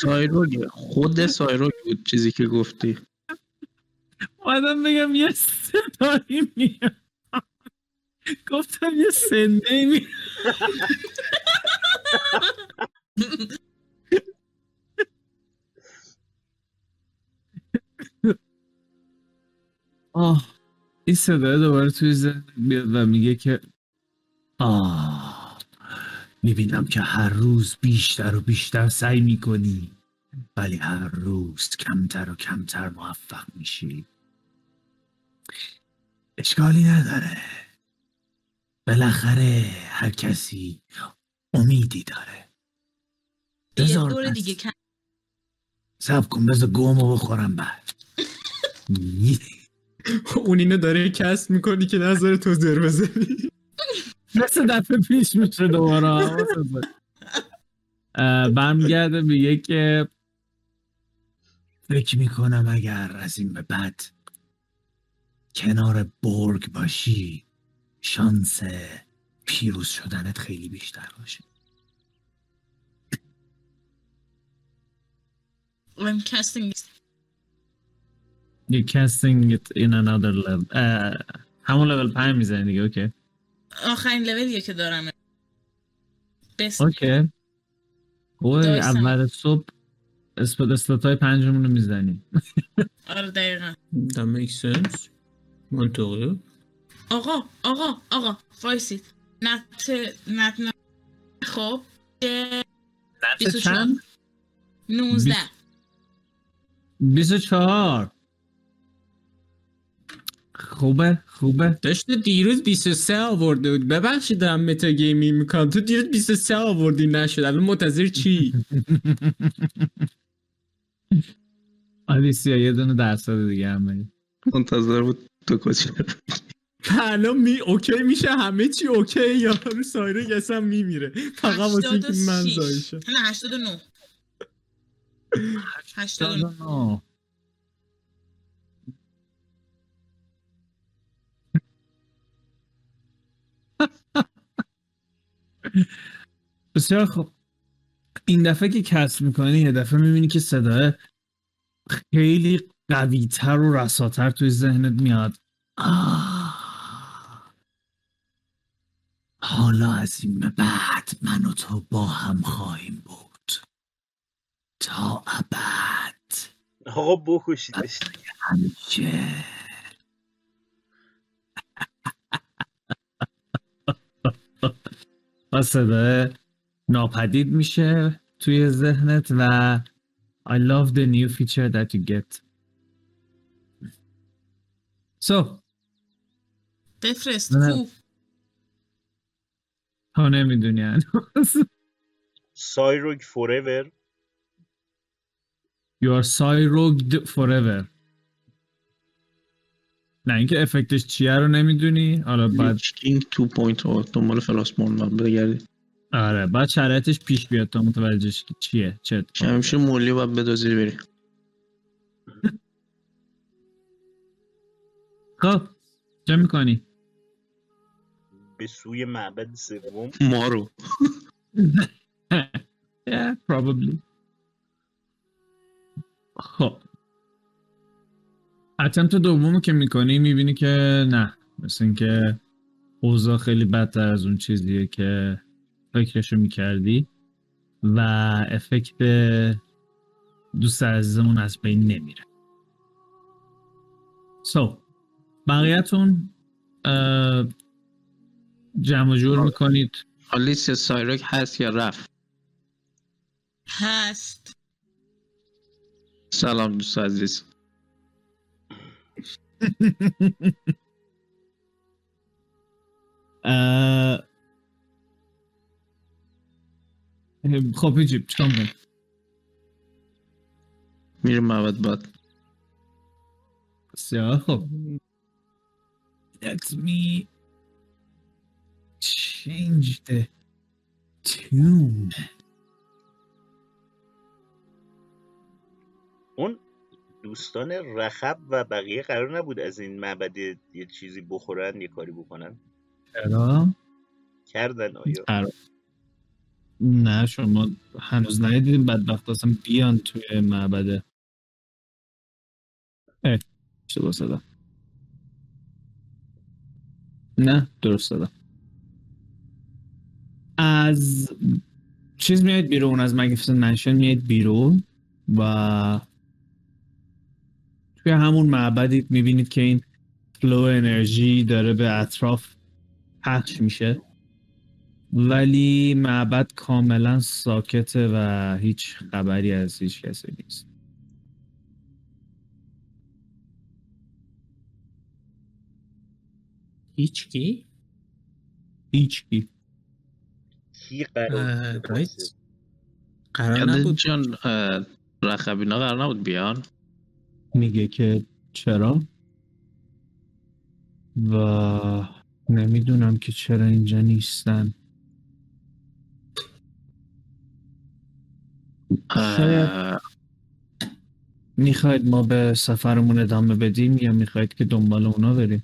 سایروگ، خود سایروگ بود چیزی که گفتی. آدم بگم یه صدایی میاد، گفتم یه سنده میاد. این صدای دوباره توی ذهن میاد و میگه که میبینم که هر روز بیشتر و بیشتر سعی میکنی، ولی هر روز کمتر و کمتر موفق میشی. اشکالی نداره، بالاخره هر کسی امیدی داره. یه دور دیگه کن صبر کن بذار گومو بخورم بعد. اون اینو داره کست میکنی که نظر تو زر بزنی. مثل دفعه پیش میشه دوباره. برمیگرده میگه که فکر میکنم اگر از این به بعد کنار برگ باشی شانس پیروز شدنت خیلی بیشتر باشه. I'm casting it. You're casting it in another level. همون level 5 میزنی دیگه. اوکی آخرین لولیه که دارم. اوکی اوه اول صبح اسلاتای 5 رو میزنی. آره دقیقا. That makes sense. منطقه. آقا وایسید نت خب نت چند؟ 19 24. خوبه داشته دیروز 23 آورده بود. ببخشید دارم متا گیمی میکنم، تو دیروز 23 آوردی نشد، الان منتظر چی؟ آلیسیا یه دونه درصد دیگه هم بریم. منتظر بود تو کجا الان اوکی میشه همه چی. اوکی یارو سایره گسم میمیره فقط واسه اینکه من زایشم. نه 89. بسیار خب، این دفعه که کسب میکنی یه دفعه میبینی که صدای خیلی قویتر و رساتر توی ذهنت میاد. حالا از این به بعد من و تو با هم خواهیم بود تا ابد. آقا بکشیدش همیشه. و صدای ناپدید میشه توی ذهنت و I love the new feature that you get. So بفرست خوب ها نمیدونی هنوز. سایروگ forever. You are Sairogged forever. نه اینکه افکتش چیه رو نمیدونی. حالا بعد کینگ 2.0 دنبال فلاسمون من بگردید. آره بعد شرایطش پیش بیاد تا متوجهش چیه چه همیشه مولی بعد بدازی بری. خب چه میکنی؟ به سوی معبد سوم ما رو yeah probably. خب اتمت دومو که میکنی میبینی که نه مثل این که اوضاع خیلی بدتر از اون چیزیه که فکرشو میکردی و افکت دوست عزیزمون از بین نمیره. سو بقیه‌تون جمع و جور میکنید. آلیسیا سایروگ هست یا رفت؟ هست. سلام دوست عزیز. خب ایجیب چکم کن؟ میرم معبد بعد. بسیار خب Let me change the tune. اون دوستان رخب و بقیه قرار نبود از این معبد یه چیزی بخورن یه کاری بکنن؟ چرا؟ کردن آیا؟ قرار. نه شما هنوز ندیدیم بدبخت هستم بیان توی معبده. اشتباه دادم. نه درست دادم. از چیز میاد بیرون، از مانیفست منشن میاد بیرون و توی همون معبدی میبینید که این فلو انرژی داره به اطراف پخش میشه ولی معبد کاملا ساکته و هیچ خبری از هیچ کسی نیست. هیچ کی؟ هیچ کی؟ کی قرار بود؟ قرار نبود چون رخبینا قرار نبود بیان. میگه که چرا؟ و نمیدونم که چرا اینجا نیستن. شاید میخواید ما به سفرمون ادامه بدیم یا میخواید که دنبال اونا بریم؟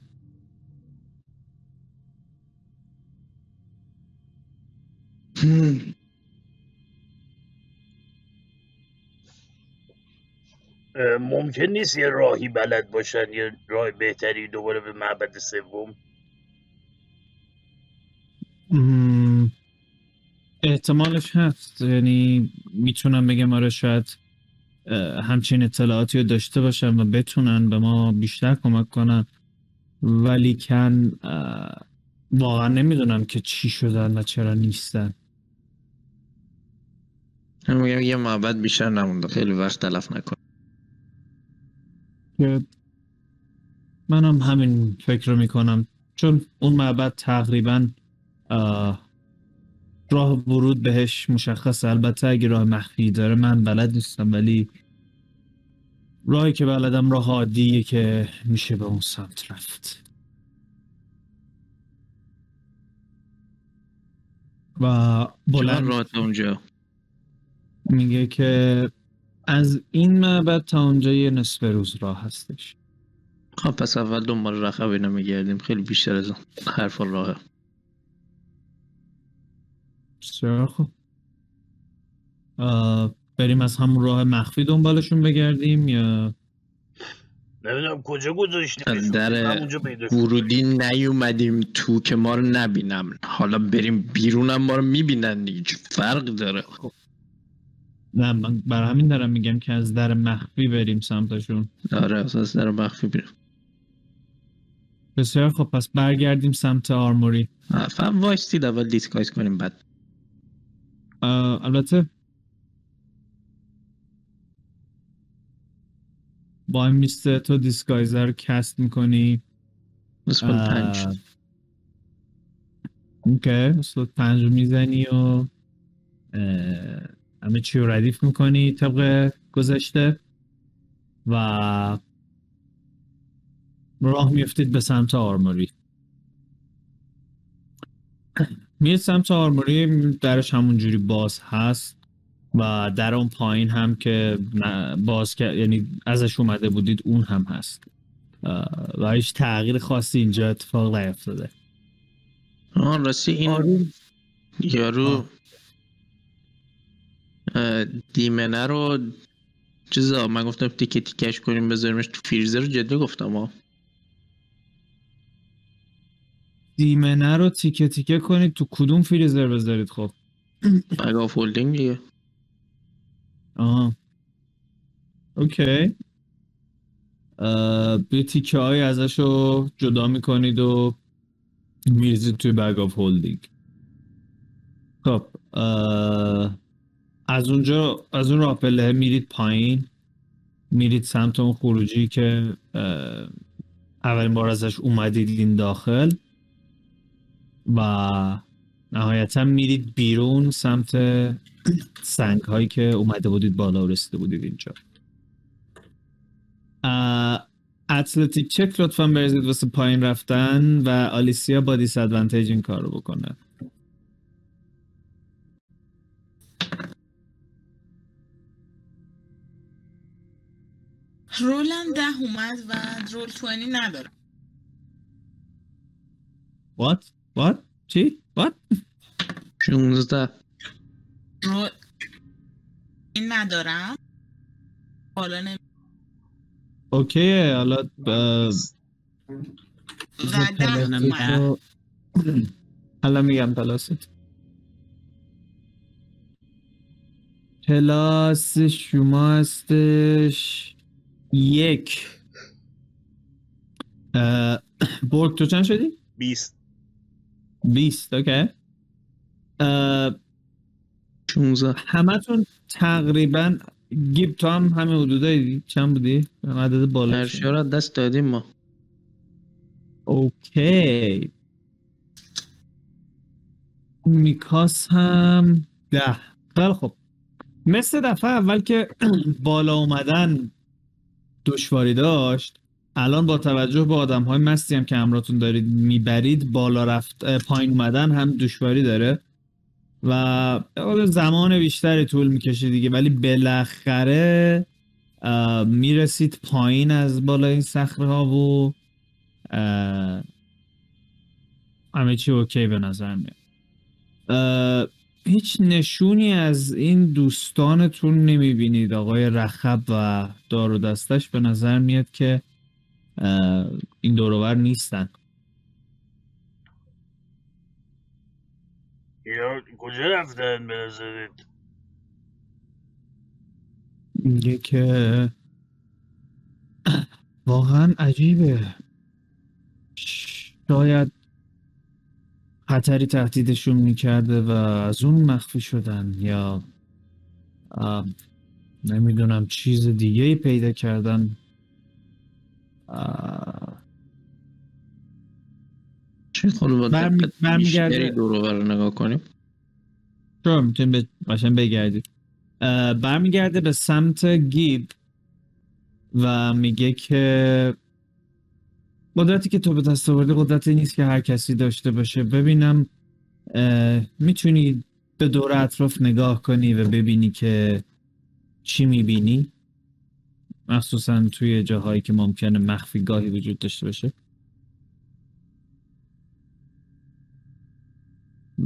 ممکن نیست یه راهی بلد باشن یه راه بهتری دوباره به معبد سوم؟ احتمالش هست، یعنی میتونم بگم آره شاید همچین اطلاعاتی رو داشته باشن و بتونن به ما بیشتر کمک کنن ولی کن واقعا نمیدونم که چی شدن و چرا نیستن. میگم یه معبد بیشتر نمونده، خیلی وقت تلف نکن. منم همین فکر رو میکنم چون اون معبد تقریبا راه ورود بهش مشخصه. البته اگه راه مخفی داره من بلد نیستم ولی راهی که بلدم راه عادیه که میشه به اون سمت رفت و بلند راه تا اونجا. میگه که از این معبد تا اونجا یه نصف روز راه هستش. خب پس اول دنبال رخب اینا میگردیم، خیلی بیشتر از حرف راهه. بسیار خوب بریم از همون راه مخفی دنبالشون بگردیم یا نمیدونم کجا گذاشتیم. در ورودی نیومدیم تو که ما رو نبینم، حالا بریم بیرون هم ما رو میبینن دیگه، فرق داره. خب نه من برای همین دارم میگم که از در مخفی بریم سمتشون. آره از در مخفی بریم. بسیار خب پس برگردیم سمت آرموری. فهم وایستید اول دیسکایز کنیم بعد. البته با میسته تو دیسگایزر رو کست میکنی مثل 5. اوکی مثل 5 رو میزنی و همه چی رو ردیف میکنی طبق گذشته و راه میفتید به سمت آرموری. میرید سمت آرموری، درش همونجوری باز هست و در اون پایین هم که باز کرد، یعنی ازش اومده بودید، اون هم هست و هیچ تغییر خاصی اینجا اتفاق نیفتاده. آن راستی این یارو دیمنه رو چیزا من گفتم تیکه تیکش کنیم بذاریمش تو فریزر، رو جدی گفتم ها. دیمنه رو تیکه تیکه کنید تو کدوم فریزر بذارید؟ خب مگه فولدینگ دیگه. آها اوکی. به تیکه های ازش رو جدا میکنید و میریزید توی بگ آف هولدینگ. خب از اونجا، از اون راه پله میرید پایین، میرید سمت اون خروجی که اولین بار ازش اومدید این داخل و نهایتا میرید بیرون سمت سنگ هایی که اومده بودید بالا و رسیده بودید اینجا. اتلتیک چک لطفاً بریزید واسه پایین رفتن و آلیسیا با دیس ادوانتیج این کار رو بکنه. رولم 10 اومد و رول 20 ندارم. What? چی؟ What? 16 رول این ندارم حالا نمیدونم. اوکیه حالا حالا میگم پلاس شما هستش 1. برگ تو چند شدی؟ 20. اوکی. 16. همه تون تقریبا گیب تو هم همه حدوده چند بودی؟ عدد بالا هرشیا را دست دادیم ما. اوکی. میکاس هم 10. بله خب مثل دفعه اول که بالا اومدن دشواری داشت، الان با توجه به آدم‌های مستی هم که همراهتون دارید میبرید، بالا رفت پایین اومدن هم دشواری داره و زمان بیشتری طول میکشه دیگه، ولی بالاخره میرسید پایین از بالا این صخره‌ها و همه چی اوکی به نظر میاد. هیچ نشونی از این دوستانتون نمیبینید. آقای رخب و دار و دستش به نظر میاد که این دوروبر نیستن. اینا کجا رفتن به نظرت؟ میگه که واقعا عجیبه، شاید خطری تهدیدشون میکرده و از اون مخفی شدن یا نمیدونم چیز دیگه‌ای پیدا کردن. چه خلوبات بیشتری دروبر رو نگاه کنیم چرا میتونیم باشن بگردیم. برمیگرده به سمت گیب و میگه که قدرتی که تو به دست آوردی قدرتی نیست که هر کسی داشته باشه. ببینم میتونی به دور اطراف نگاه کنی و ببینی که چی میبینی، مخصوصا توی جاهایی که ممکنه مخفی گاهی وجود داشته باشه.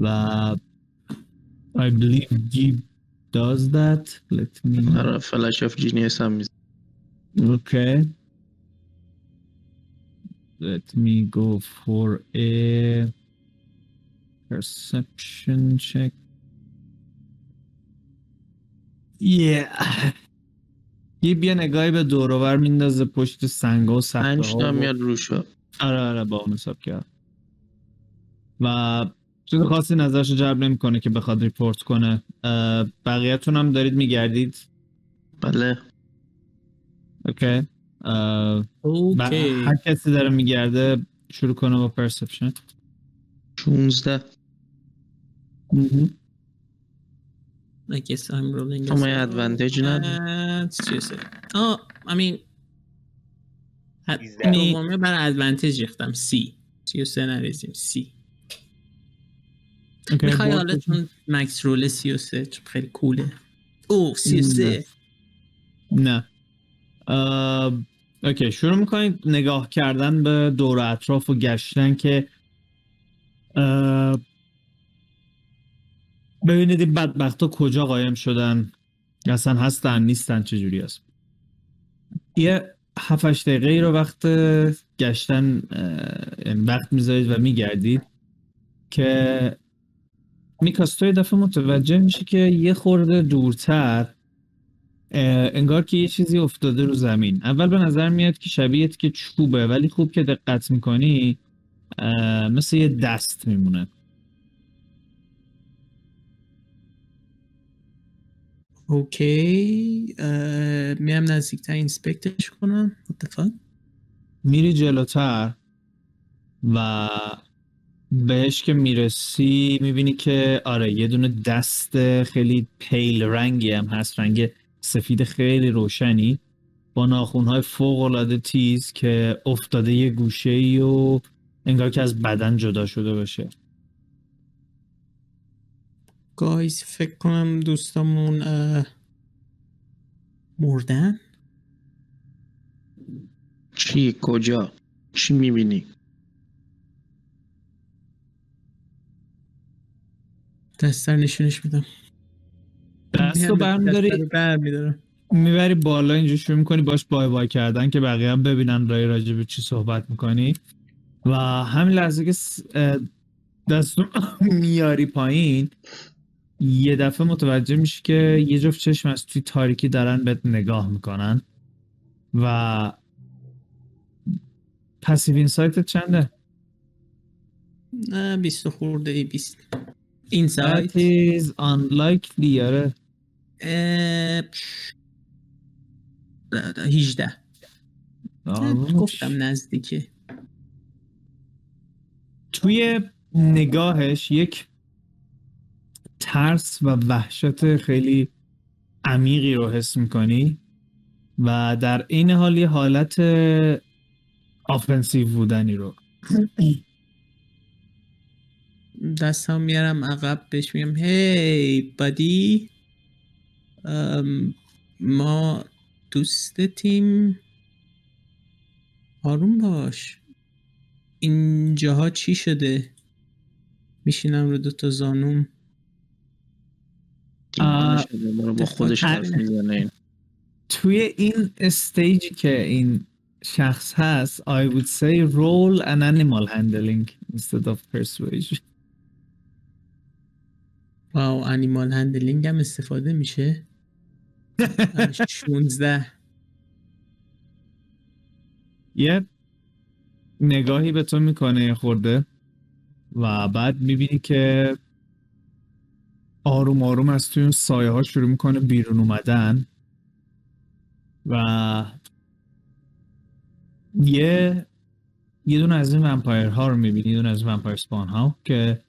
و I believe Gib does that. Let me know. Flash of Genius هم میزن. Okay. Let me go for a perception check. Yeah. Gib یه نگاهی به دور و بر میندازه پشت سنگا و صخره ها. 5 تا میاد روشو. آره با اون حساب کرد. و چیز خاصی نظرش رو جلب نمی‌کنه که بخواد ریپورت کنه. بقیه‌تون هم دارید میگردید؟ بله. اوکی. هر کسی داره میگرده شروع کنه با پرسپشن. 16. I guess I'm rolling. Oh my advantage not. It's just. Oh, I mean دومه بر ادوانتیج ریختم سی 33 نریزیم سی میخوایی حالا چون مکس رول 33 چون خیلی کوله او 33 نه اوکی شروع میکنید نگاه کردن به دور اطراف و گشتن که ببینید این بدبخت ها کجا قایم شدن اصلا هستن نیستن چجوری هست یه 7-8 دقیقه رو وقت گشتن وقت میذارید و میگردید که میکاستوی دفعه متوجه میشه که یه خورده دورتر انگار که یه چیزی افتاده رو زمین اول به نظر میاد که شبیه که چوبه ولی خوب که دقت میکنی مثل یه دست میمونه اوکی میام نزدیکتر اینسپکتش کنم اتفاق میری جلوتر و بهش که میرسی میبینی که آره یه دونه دست خیلی پیل رنگی هم هست رنگ سفید خیلی روشنی با ناخونهای فوق‌العاده تیز که افتاده یه گوشه‌ای و انگار که از بدن جدا شده باشه گایز فکر کنم دوستامون مردن چی کجا چی میبینی دستر نشونش میدم دست رو برمیدارم میبری بالا اینجا شروع میکنی باش بای بای کردن که بقیه هم ببینن رای راجع به چی صحبت میکنی و همین لحظه که دست رو میاری پایین یه دفعه متوجه میشه که یه جفت چشم از توی تاریکی دارن بهت نگاه میکنن و پسیو اینسایتت چنده؟ 20 خورده ای 20 اینسایت is unlikely یاره 18 گفتم نزدیکه توی نگاهش یک ترس و وحشت خیلی عمیقی رو حس میکنی و در این حال یه حالت آفنسیو بودنی رو دستم میارم عقب بهش میگم هی بادی ما دوست تیم آروم باش اینجاها چی شده میشینم رو دوتا زانوم با خودش توی این استیجی که این شخص هست I would say roll an animal handling instead of persuasion واو animal handling هم استفاده میشه 16 یه نگاهی به تو میکنه خورده و بعد میبینی که آروم آروم از توی اون سایه ها شروع میکنه بیرون اومدن و یه دونه از این ومپایر ها رو میبینی یه دونه از ومپایر سپان ها که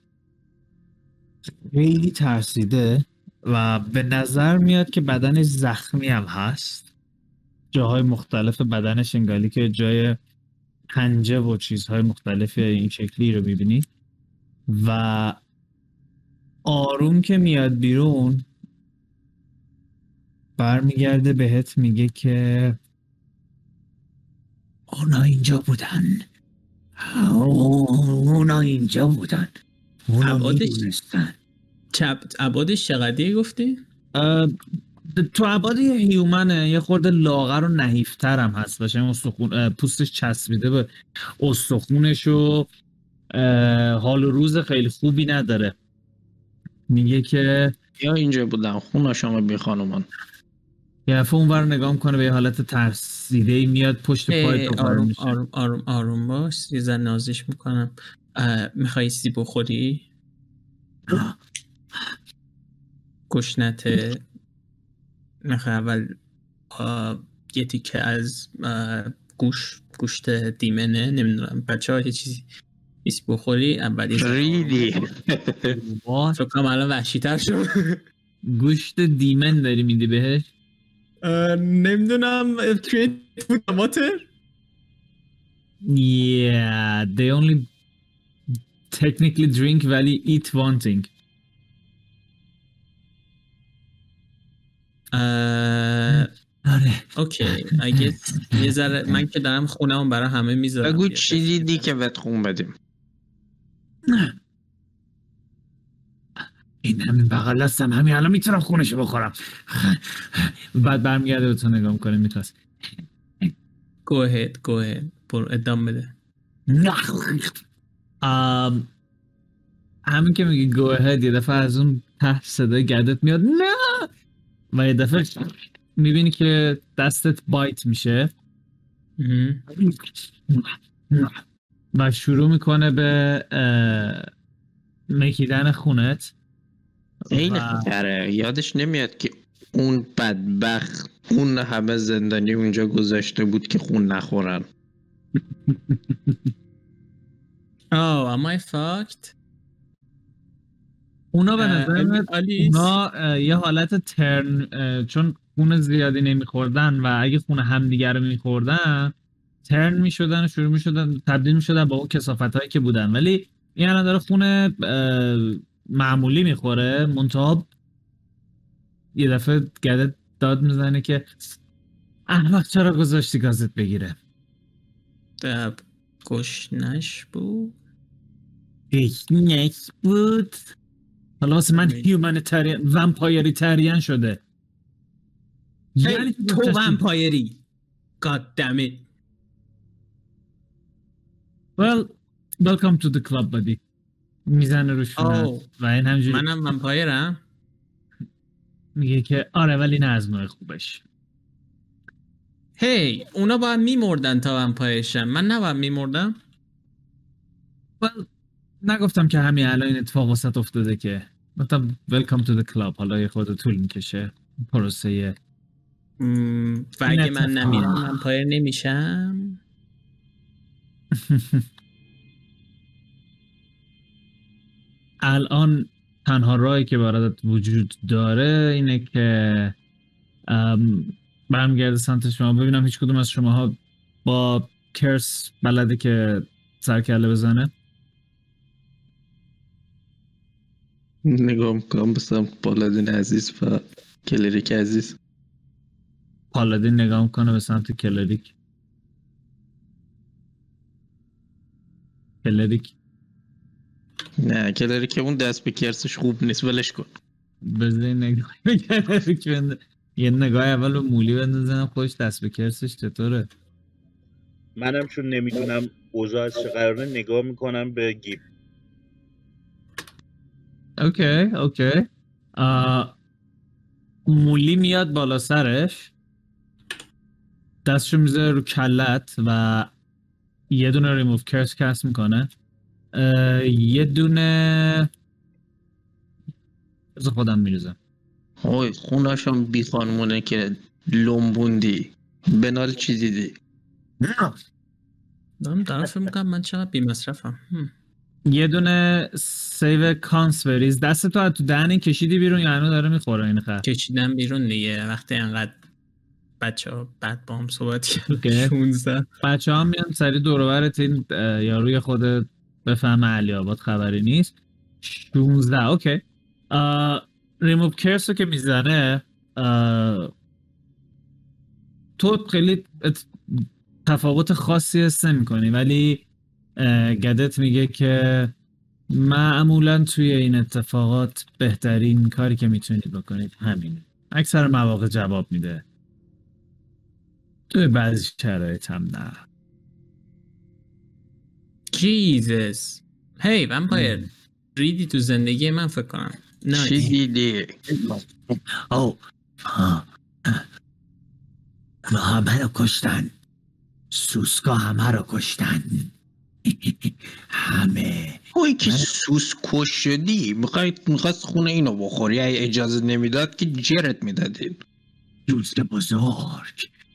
خیلی ترسیده و به نظر میاد که بدنش زخمی هم هست جاهای مختلف بدنش انگاری که جای پنجه و چیزهای مختلف این شکلی رو میبینی و آروم که میاد بیرون برمیگرده بهت میگه که اونا اینجا بودن عبادش چقدیه گفتی؟ تو عباد یه هیومنه یه خورده لاغر و نحیفتر هم هست باشه این پوستش چسبیده به استخونش و حال و روز خیلی خوبی نداره میگه که یا اینجا بودن خونه شما بی خانمان یه دفعه اونور نگاه میکنه به یه حالت ترسیدهی میاد پشت پای تو آروم میشه آروم باش یه زن نازش میکنم میخوایی چیزی بخوری؟ گشنته میخوای اول یه تیکه از گوشت دیمنه نمیدونم بچه ها یه چیزی بخوری اولی ریدی فکر کنم الان وحشی تر شد گوشت دیمن داری میدی بهش نمیدونم توی فود ماتر Yeah, they only technically drink, valley eat one thing. آره اوکی I guess یه ذره من که دارم خونم برای همه میذارم. بگو چی دیدی که بهت خون بدیم. این همین بغل هستم، همین الان میتونم خونشو بخورم. بعد برمیگرده به تو نگاه میکنه میخواست go ahead ادام بده. همین که میگه go ahead یه دفعه از اون ته صدای گردت میاد نه و یه دفعه میبینی که دستت بایت میشه و شروع میکنه به مکیدن خونت. این خطره یادش نمیاد که اون بدبخت اون همه زندانی اونجا گذاشته بود که خون نخورن. Oh, am I fucked؟ اونا به نظر اونا یه حالت ترن، چون خون زیادی نمیخوردن و اگه خون همدیگر رو میخوردن ترن میشدن و شروع میشدن تبدیل میشدن با اون کثافت هایی که بودن، ولی این الان داره خون معمولی میخوره. منتها یه دفعه گردت داد میزنه که احمق چرا گذاشتی گازت بگیره؟ دب گشنش بود، گشنش بود. حالا واسه من هیومنیتریان ومپایریتریان شده. یعنی تو ومپایری God damn it. Well welcome to the club buddy. میزنه روش و این همجوری منم ومپایرم. میگه که آره ولی نه از نوع خوبش. هی اونا باید میمردن تا ومپایرشن، من نباید میمردم. Well نگفتم که همین الان این اتفاق واسط افتاده که مثلا welcome to the club حالا یه خورده طول میکشه پروسه. و اگه من نمیرم من پایر نمیشم. الان تنها راهی که برات وجود داره اینه که برمیگرده سمت شما. ببینم هیچ کدوم از شماها با کرس بلده که سرکله بزنه. نگاه میکنم بسم پالادین عزیز و کلریک عزیز. پالادین نگاه میکنه به سمت کلریک. کلریک نه، کلریک اون دست به کرسش خوب نیست، ولش کن. بذاری نگاه به کلریک بنده یه نگاه اول به مولی بندازم خوش دست به کرسش چطوره. منم چون نمیدونم اوضاع از چه قراره نگاه میکنم به گیب. اوکی مولی میاد بالا سرش دستشو میذاره رو کلت و یه دونه ریموف کرس کس میکنه. یه دونه از خودم میریزم. های خوناشم بی خانمونه که لومبوندی بنال چی دیدی؟ دارم فکر میکنم من چقدر بی مصرفم. یه دونه سیو کانسوریز. دست تو از تو دهن کشیدی بیرون یا یعنی داره میخوره این خر؟ کشیدم بیرون دیگه وقتی انقدر بچه‌ها بعد با هم صحبت کردن. 16 بچه‌ها میان سری دور و برت این یاروی خود بفهمه علی آباد خبری نیست. 16 اوکی. ریموو کرسو که میزنه تو خیلی تفاوت خاصی حس نمی‌کنی، ولی گدت میگه که معمولا توی این اتفاقات بهترین کاری که میتونید بکنید همینه. اکثر مواقع جواب میده، توی بعضی شرایط هم نه. جیزس هی ومپایر ریدی تو زندگی من فکر کنم. چی دیدی؟ همه رو کشتن، سوسکا همه رو کشتن. همه اوی که سوس کش شدی میخواست خونه اینو بخوری، اجازه نمیداد که جرت میدادین. دوست بزرگ،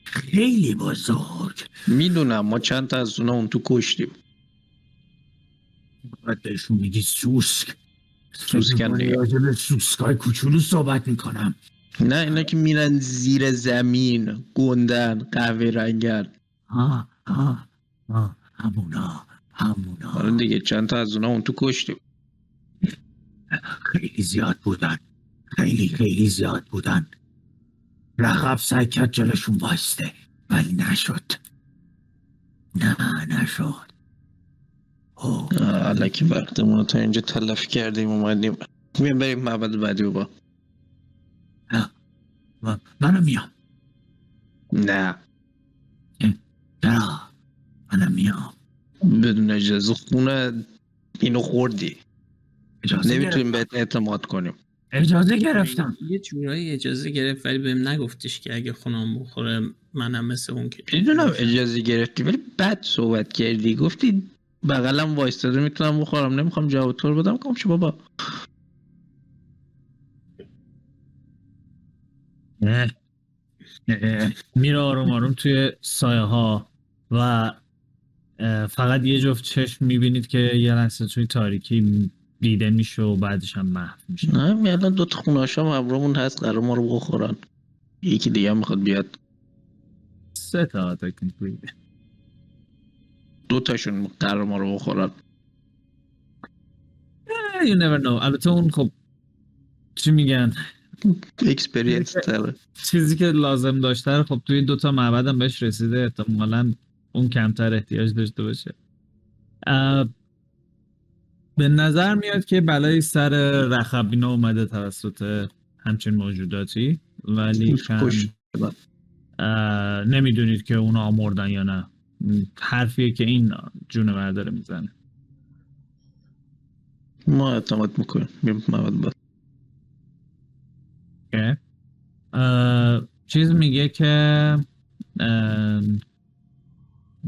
خیلی بزرگ. میدونم ما چند تا از اونا اون تو کشتیم. باید بهشون میگی سوسک. سوسکن نگه راجب سوسکای کوچولو صحبت میکنم، نه اینا که میرن زیر زمین گندن قهوه رنگن. همونا حالا دیگه چند تا از اونا اون تو کشتیم. خیلی زیاد بودن. رخب سعی کرد جلوشون وایسته ولی نشد. الکی وقتمون رو تا اینجا تلف کردیم اومدیم. بیام بریم معبد بعدی بابا. منم میام. نه چرا؟ منم میام. بدون اجازه خونه اینو خوردی. نمیتونیم بهت اعتماد کنیم. اجازه گرفتم. یه جورایی اجازه گرفت ولی بهم نگفتش که اگه خونم بخوره منم مثل اون که میدونم اجازه گرفتی ولی بد صحبت کردی. گفتی بغلم وایستاده میتونم بخورم نمیخوام جواب تو بدم. کام شو بابا. میره آروم آروم توی سایه ها و فقط یه جفت چشم میبینید که یه لحظه توی تاریکی دیده میشه و بعدش هم محو میشه. نه میادن دوتا خونه‌هاش هم ابرامون هست قرار ما رو بخورن. یکی دیگه هم میخواد بیاد. سه تا تکنیکلی دوتاشون قرار ما رو بخورن. You never know. البته اون خب چی میگن؟ اکسپریانس داره. چیزی که لازم داشته خب توی دوتا معبد هم بهش رسیده. احتمالاً اون کمتر احتیاج داشته باشه. به نظر میاد که بلای سر رخبینا اومده توسط همچین موجوداتی ولی نمیدونید که اونا مردن یا نه. حرفیه که این جونور داره میزنه. ما اعتماد میکنیم میرم معبد بعد. چیز میگه که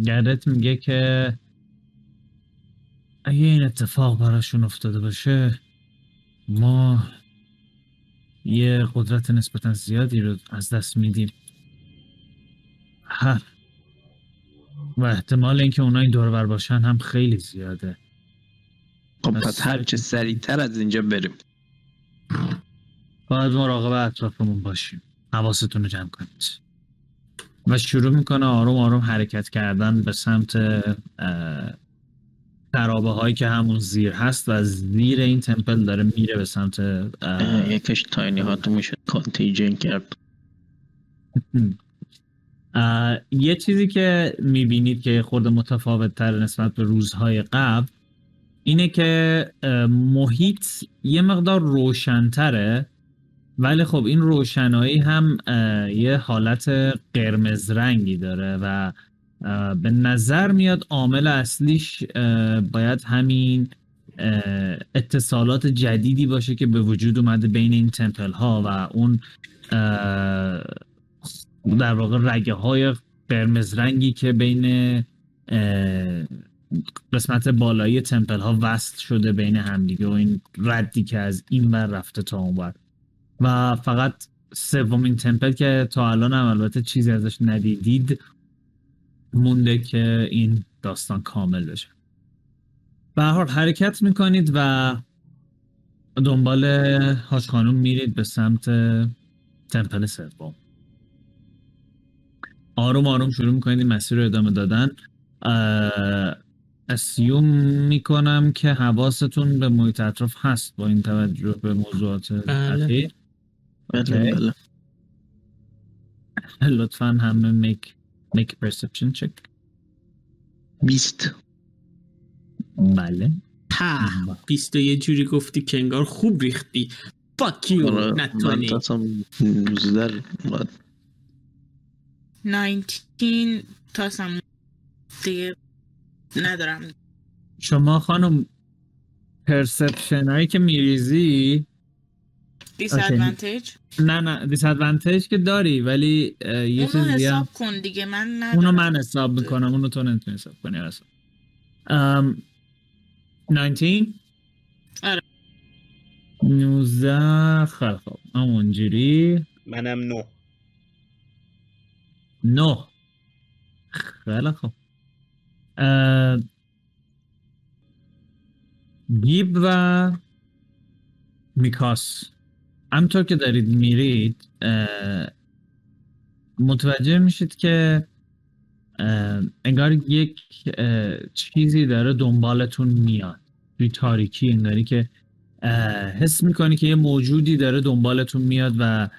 گردت میگه که اگه این اتفاق براشون افتاده باشه ما یه قدرت نسبتا زیادی رو از دست میدیم و احتمال اینکه اونا این دور بر باشن هم خیلی زیاده. خب پس هر چه سریعتر از اینجا بریم. باید مراقب اطرافمون باشیم. حواستون رو جمع کنید. و شروع میکنه آروم آروم حرکت کردن به سمت ترابه هایی که همون زیر هست و زیر این تمپل داره میره به سمت یکش تاینی ها تو میشه کانتیجن کرد. یه چیزی که میبینید که خورده متفاوت تر نسبت به روزهای قبل اینه که محیط یه مقدار روشن‌تره ولی خب این روشنایی هم یه حالت قرمز رنگی داره و به نظر میاد عامل اصلیش باید همین اتصالات جدیدی باشه که به وجود اومده بین این تمپل ها و اون در واقع رگه های قرمز رنگی که بین قسمت بالایی تمپل ها وصل شده بین همدیگه و این ردی که از این ور رفته تا اون ور و فقط سومین تمپل که تا الان هم البته چیزی ازش ندیدید مونده که این داستان کامل بشه. به هر حال حرکت میکنید و دنبال هاش خانوم میرید به سمت تمپل سوم. آروم آروم شروع میکنید مسیر رو ادامه دادن. اسیوم میکنم که حواستون به محیط اطراف هست با این توجه به موضوعات اخیر. بله. لطفاً همه make perception check. 20. بله. 20 یه جوری گفتی که انگار خوب ریختی. Fuck you. نتونی. 19 تاسم دیگه ندارم. شما خانم پرسپشن هایی که میریزی disadvantage نه disadvantage که داری ولی یه چیز دیگه حساب کن دیگه. من ندارم. اونو من حساب میکنم اونو تو نمیتونی حساب کنی اصلا. 19 آره 19 خیلی خوب اونجوری منم 9 خیلی خوب. گیب و میکاس همطور که دارید میرید متوجه میشید که انگار یک چیزی داره دنبالتون میاد توی تاریکی، انگاری که حس میکنی که یه موجودی داره دنبالتون میاد و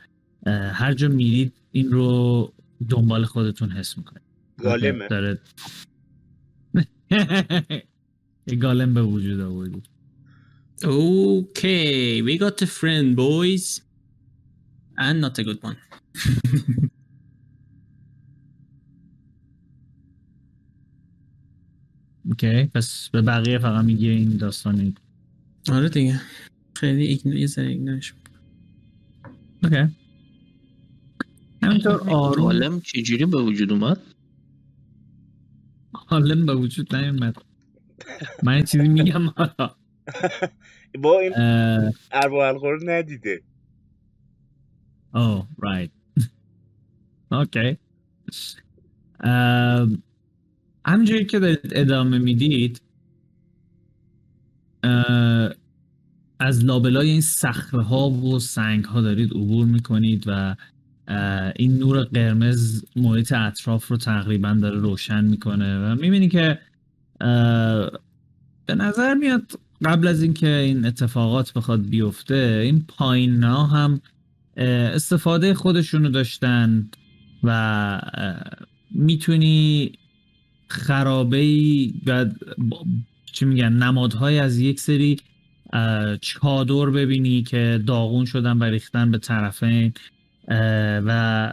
هر جا میرید این رو دنبال خودتون حس میکنید. گالمه داره یه گالم به وجود آوردید. Okay, we got a friend boys and not a good one. اوکی، پس به بقیه فقط میگه این داستانی. آره دیگه، خیلی ایگنورش. اوکی، همینطور آروم. عالم چجوری به وجود اومد؟ عالم به وجود نیومد، من چیزی میگم حالا با این ارواح القرون ندیده. اوه رایت، اوکی. همجوری که دارید ادامه میدید از لابلای این صخره ها و سنگ ها دارید عبور میکنید و این نور قرمز محیط اطراف رو تقریبا داره روشن میکنه و میبینی که به نظر میاد قبل از اینکه این اتفاقات بخواد بیفته این پایین ها هم استفاده خودشونو داشتن و میتونی خرابه‌ای و چی میگن نمادهای از یک سری چادر ببینی که داغون شدن و ریختن به طرفین و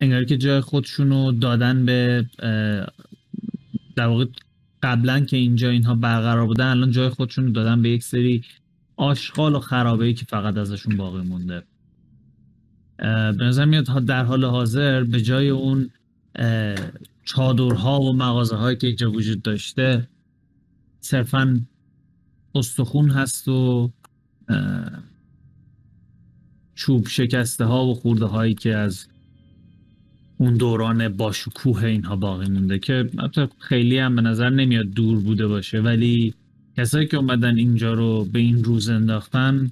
انگاری که جای خودشونو دادن به در واقع قبلا که اینجا اینها برقرار بودن الان جای خودشونو دادن به یک سری آشغال و خرابه‌ای که فقط ازشون باقی مونده. به نظر میاد در حال حاضر به جای اون چادرها و مغازه هایی که اینجا وجود داشته صرفاً استخون هست و چوب شکسته ها و خورده هایی که از اون دوران باشکوه اینها باقی مونده که خیلی هم به نظر نمیاد دور بوده باشه، ولی کسایی که اومدن اینجا رو به این روز انداختن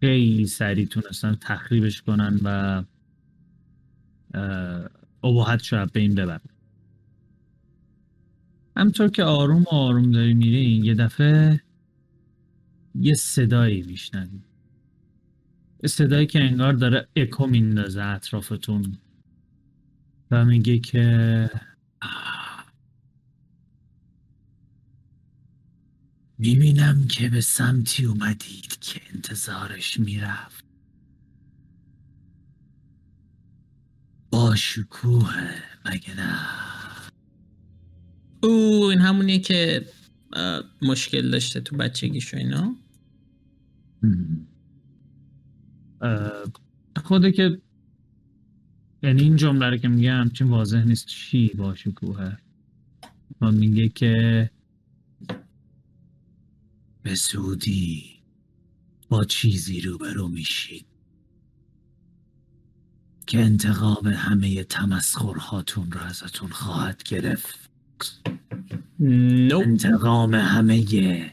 خیلی سریع تونستن تخریبش کنن و اباحت شب به این ببرم. همطور که آروم آروم داری میرین یه دفعه یه صدایی میشنوی، یه صدایی که انگار داره اکو میندازه اطرافتون و میگه که میبینم که به سمتی اومدید که انتظارش میرفت. با شکوه مگه نه؟ او این همونیه که مشکل داشته تو بچگیش و اینا. خوده که یعنی این جمله رو که میگه همچین واضح نیست چی با شکوه، ما میگه که به زودی با چیزی روبرو میشید که انتقام همه تمسخرهاتون رو ازتون خواهد گرفت. انتقام همه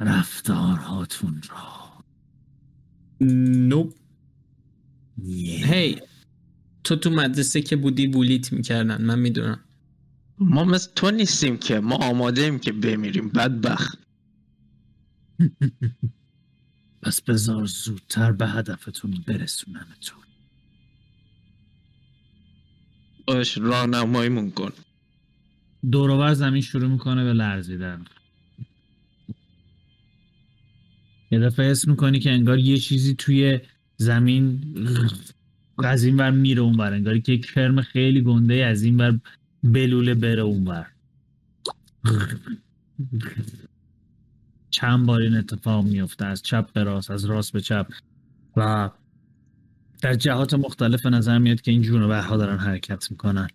رفتارهاتون رو. هی تو مدرسه که بودی بولیت میکردن، من میدونم. ما مثل تو نیستیم که، ما آماده ایم که بمیریم بدبخت. بس بذار زودتر به هدفتون برسونمتون. باش راهنماییمون کن. دور و بر زمین شروع میکنه به لرزیدن. یه دفعه حس میکنی که انگار یه چیزی توی زمین از این ور میره اون ور، انگاری که یک فرم خیلی گنده از این ور بلوله بره اون ور. چند بار این اتفاق میفته، از چپ به راست، از راست به چپ و در جهات مختلف نظر میاد که این جنوبرها دارن حرکت میکنن.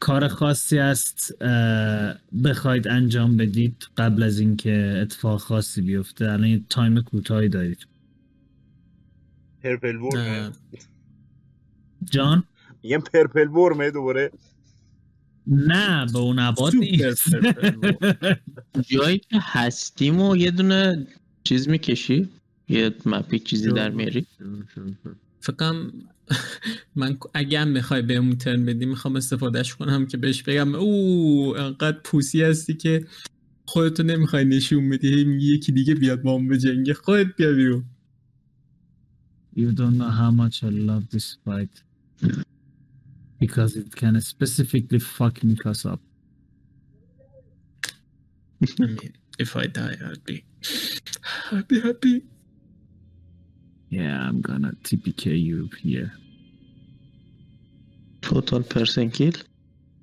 کار خاصی است بخواید انجام بدید قبل از اینکه اتفاق خاصی بیفته؟ الان یه تایم کوتاهی دارید. پرپل ورمه جان؟ میگم پرپل ورمه دوباره؟ نه به اون عباد نیست. جایی که هستیم و یه دونه چیز میکشی؟ یه مپی چیزی در میری؟ فقط من اگه هم میخوای به اون ترن بدی میخوام استفادهش کنم که بهش بگم اوه انقدر پوسی هستی که خودتو نمیخوای نشون بدی، میگی یکی دیگه بیاد با هم بجنگه، خودت بیا بیرون. You don't know how much I love this fight because it can specifically fuck me cuss up. I mean, if I die, I'll be happy. Yeah, I'm gonna TPK you here. Total person kill?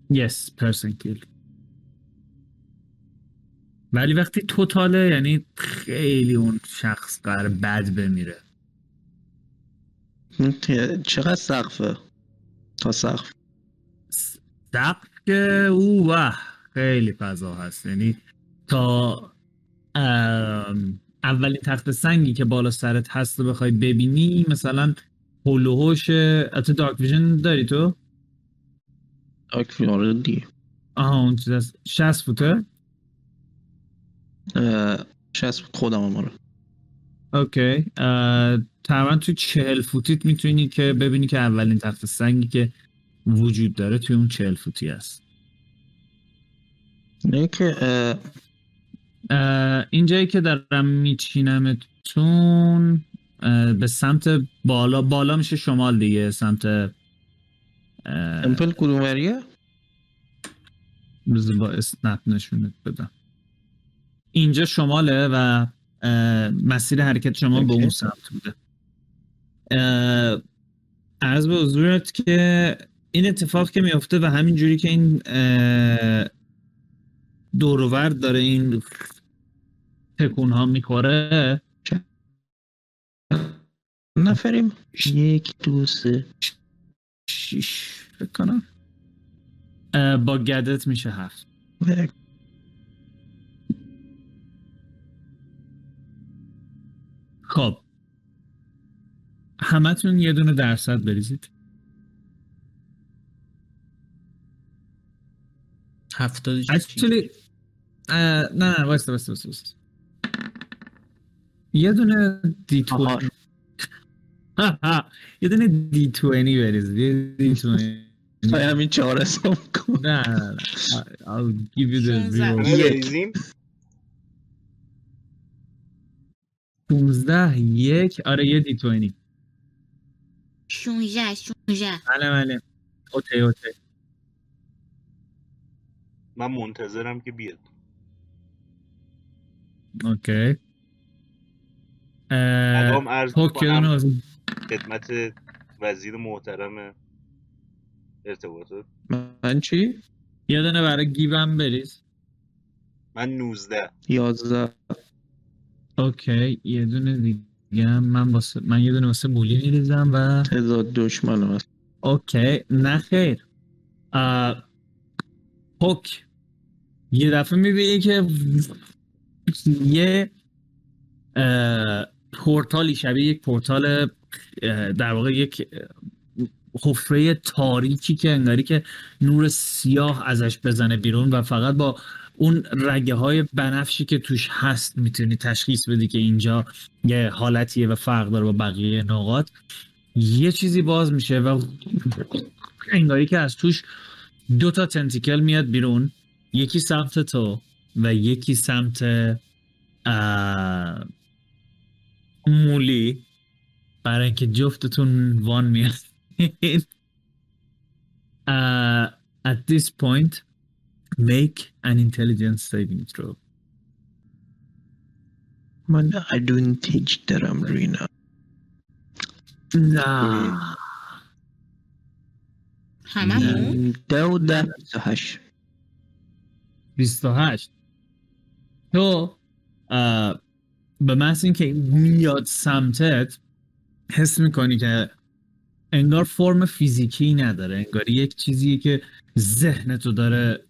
Yes, person kill. ولی وقتی توتاله یعنی خیلی اون شخص قرار بد بمیره. چقدر سقفه؟ تا سقف. سقف که اوه خیلی فضا هست، یعنی تا اولین تخت سنگی که بالا سرت هست رو بخوای ببینی مثلا هلوهوش. حتی دارک ویژن داری تو؟ دارک ویژن آره دیگه. آها اون چیز هست 60 فوته؟ 60 فوت خودم اماره. اوکی تقریبا توی 40 فوتیت میتونی که ببینی که اولین تخت سنگی که وجود داره توی اون 40 فوتی هست. نه که اینجایی که دارم میچینمتون به سمت بالا، بالا میشه شمال دیگه، سمت تمپل کدوموریه؟ بذار با اسنپ نشونت بدم. اینجا شماله و مسیر حرکت شما به اون سمت بوده. عرض به حضورت که این اتفاق که میفته و همین جوری که این دور و ور داره این تکون‌ها می‌خوره نفریم 1 2 3 6 فکر کنم با گدت میشه 7. خب همتون یه دونه درصد بریزید. 70 اکچولی نه واسه یه دونه D20 یه دونه D20 بریزید. D20 همین 4 حساب کن. نه I'll give you the zero. 15 1 آره یه D20 16 علم اوتی من منتظرم که بیاد. اوکی سلام عرض می‌کنم خدمت وزیر محترم ارتباطات. من چی؟ یه دونه برای گیبم بریز. من 19 11 اوکی یه دونه دیگه من یه دونه واسه بولی می‌ریزم و تضاد دشمنم هست. اوکی نه خیر پوک یه دفعه می‌بینی که یه پورتالی شبیه یک پورتال در واقع یک حفره تاریکی که انگاری که نور سیاه ازش بزنه بیرون و فقط با اون رگه‌های بنفشی که توش هست میتونی تشخیص بدی که اینجا یه حالتیه و فرق داره با بقیه نقاط. یه چیزی باز میشه و انگاری که از توش 2 تنتیکل میاد بیرون، یکی سمت تو و یکی سمت مولی، برای اینکه جفتتون وان میاد. At this point make an intelligence saving throw. من advantage دارم روی نه. نه همه 28 28 تو به محض این که میاد سمتت حس میکنی که انگار فرم فیزیکی نداره، انگار یک چیزیه که ذهنتو داره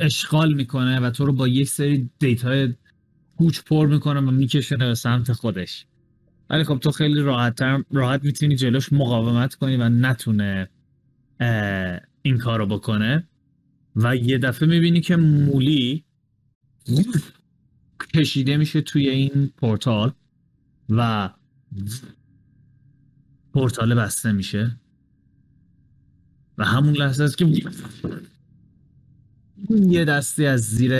اشغال میکنه و تو رو با یک سری دیتای کوچ پر میکنه و میکشونه به سمت خودش. ولی خب تو خیلی راحت میتونی جلوش مقاومت کنی و نتونه این کار رو بکنه. و یه دفعه میبینی که مولی کشیده میشه توی این پورتال و پورتال بسته میشه و همون لحظه است که یه دستی از زیر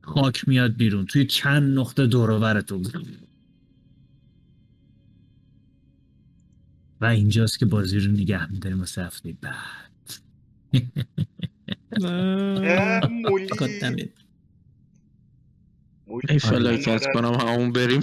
خاک میاد بیرون توی چند نقطه دور و برتون و اینجاست که بازی رو نگه می‌داریم و سفتی بعد مولی ایفالا که از کنم همون بریم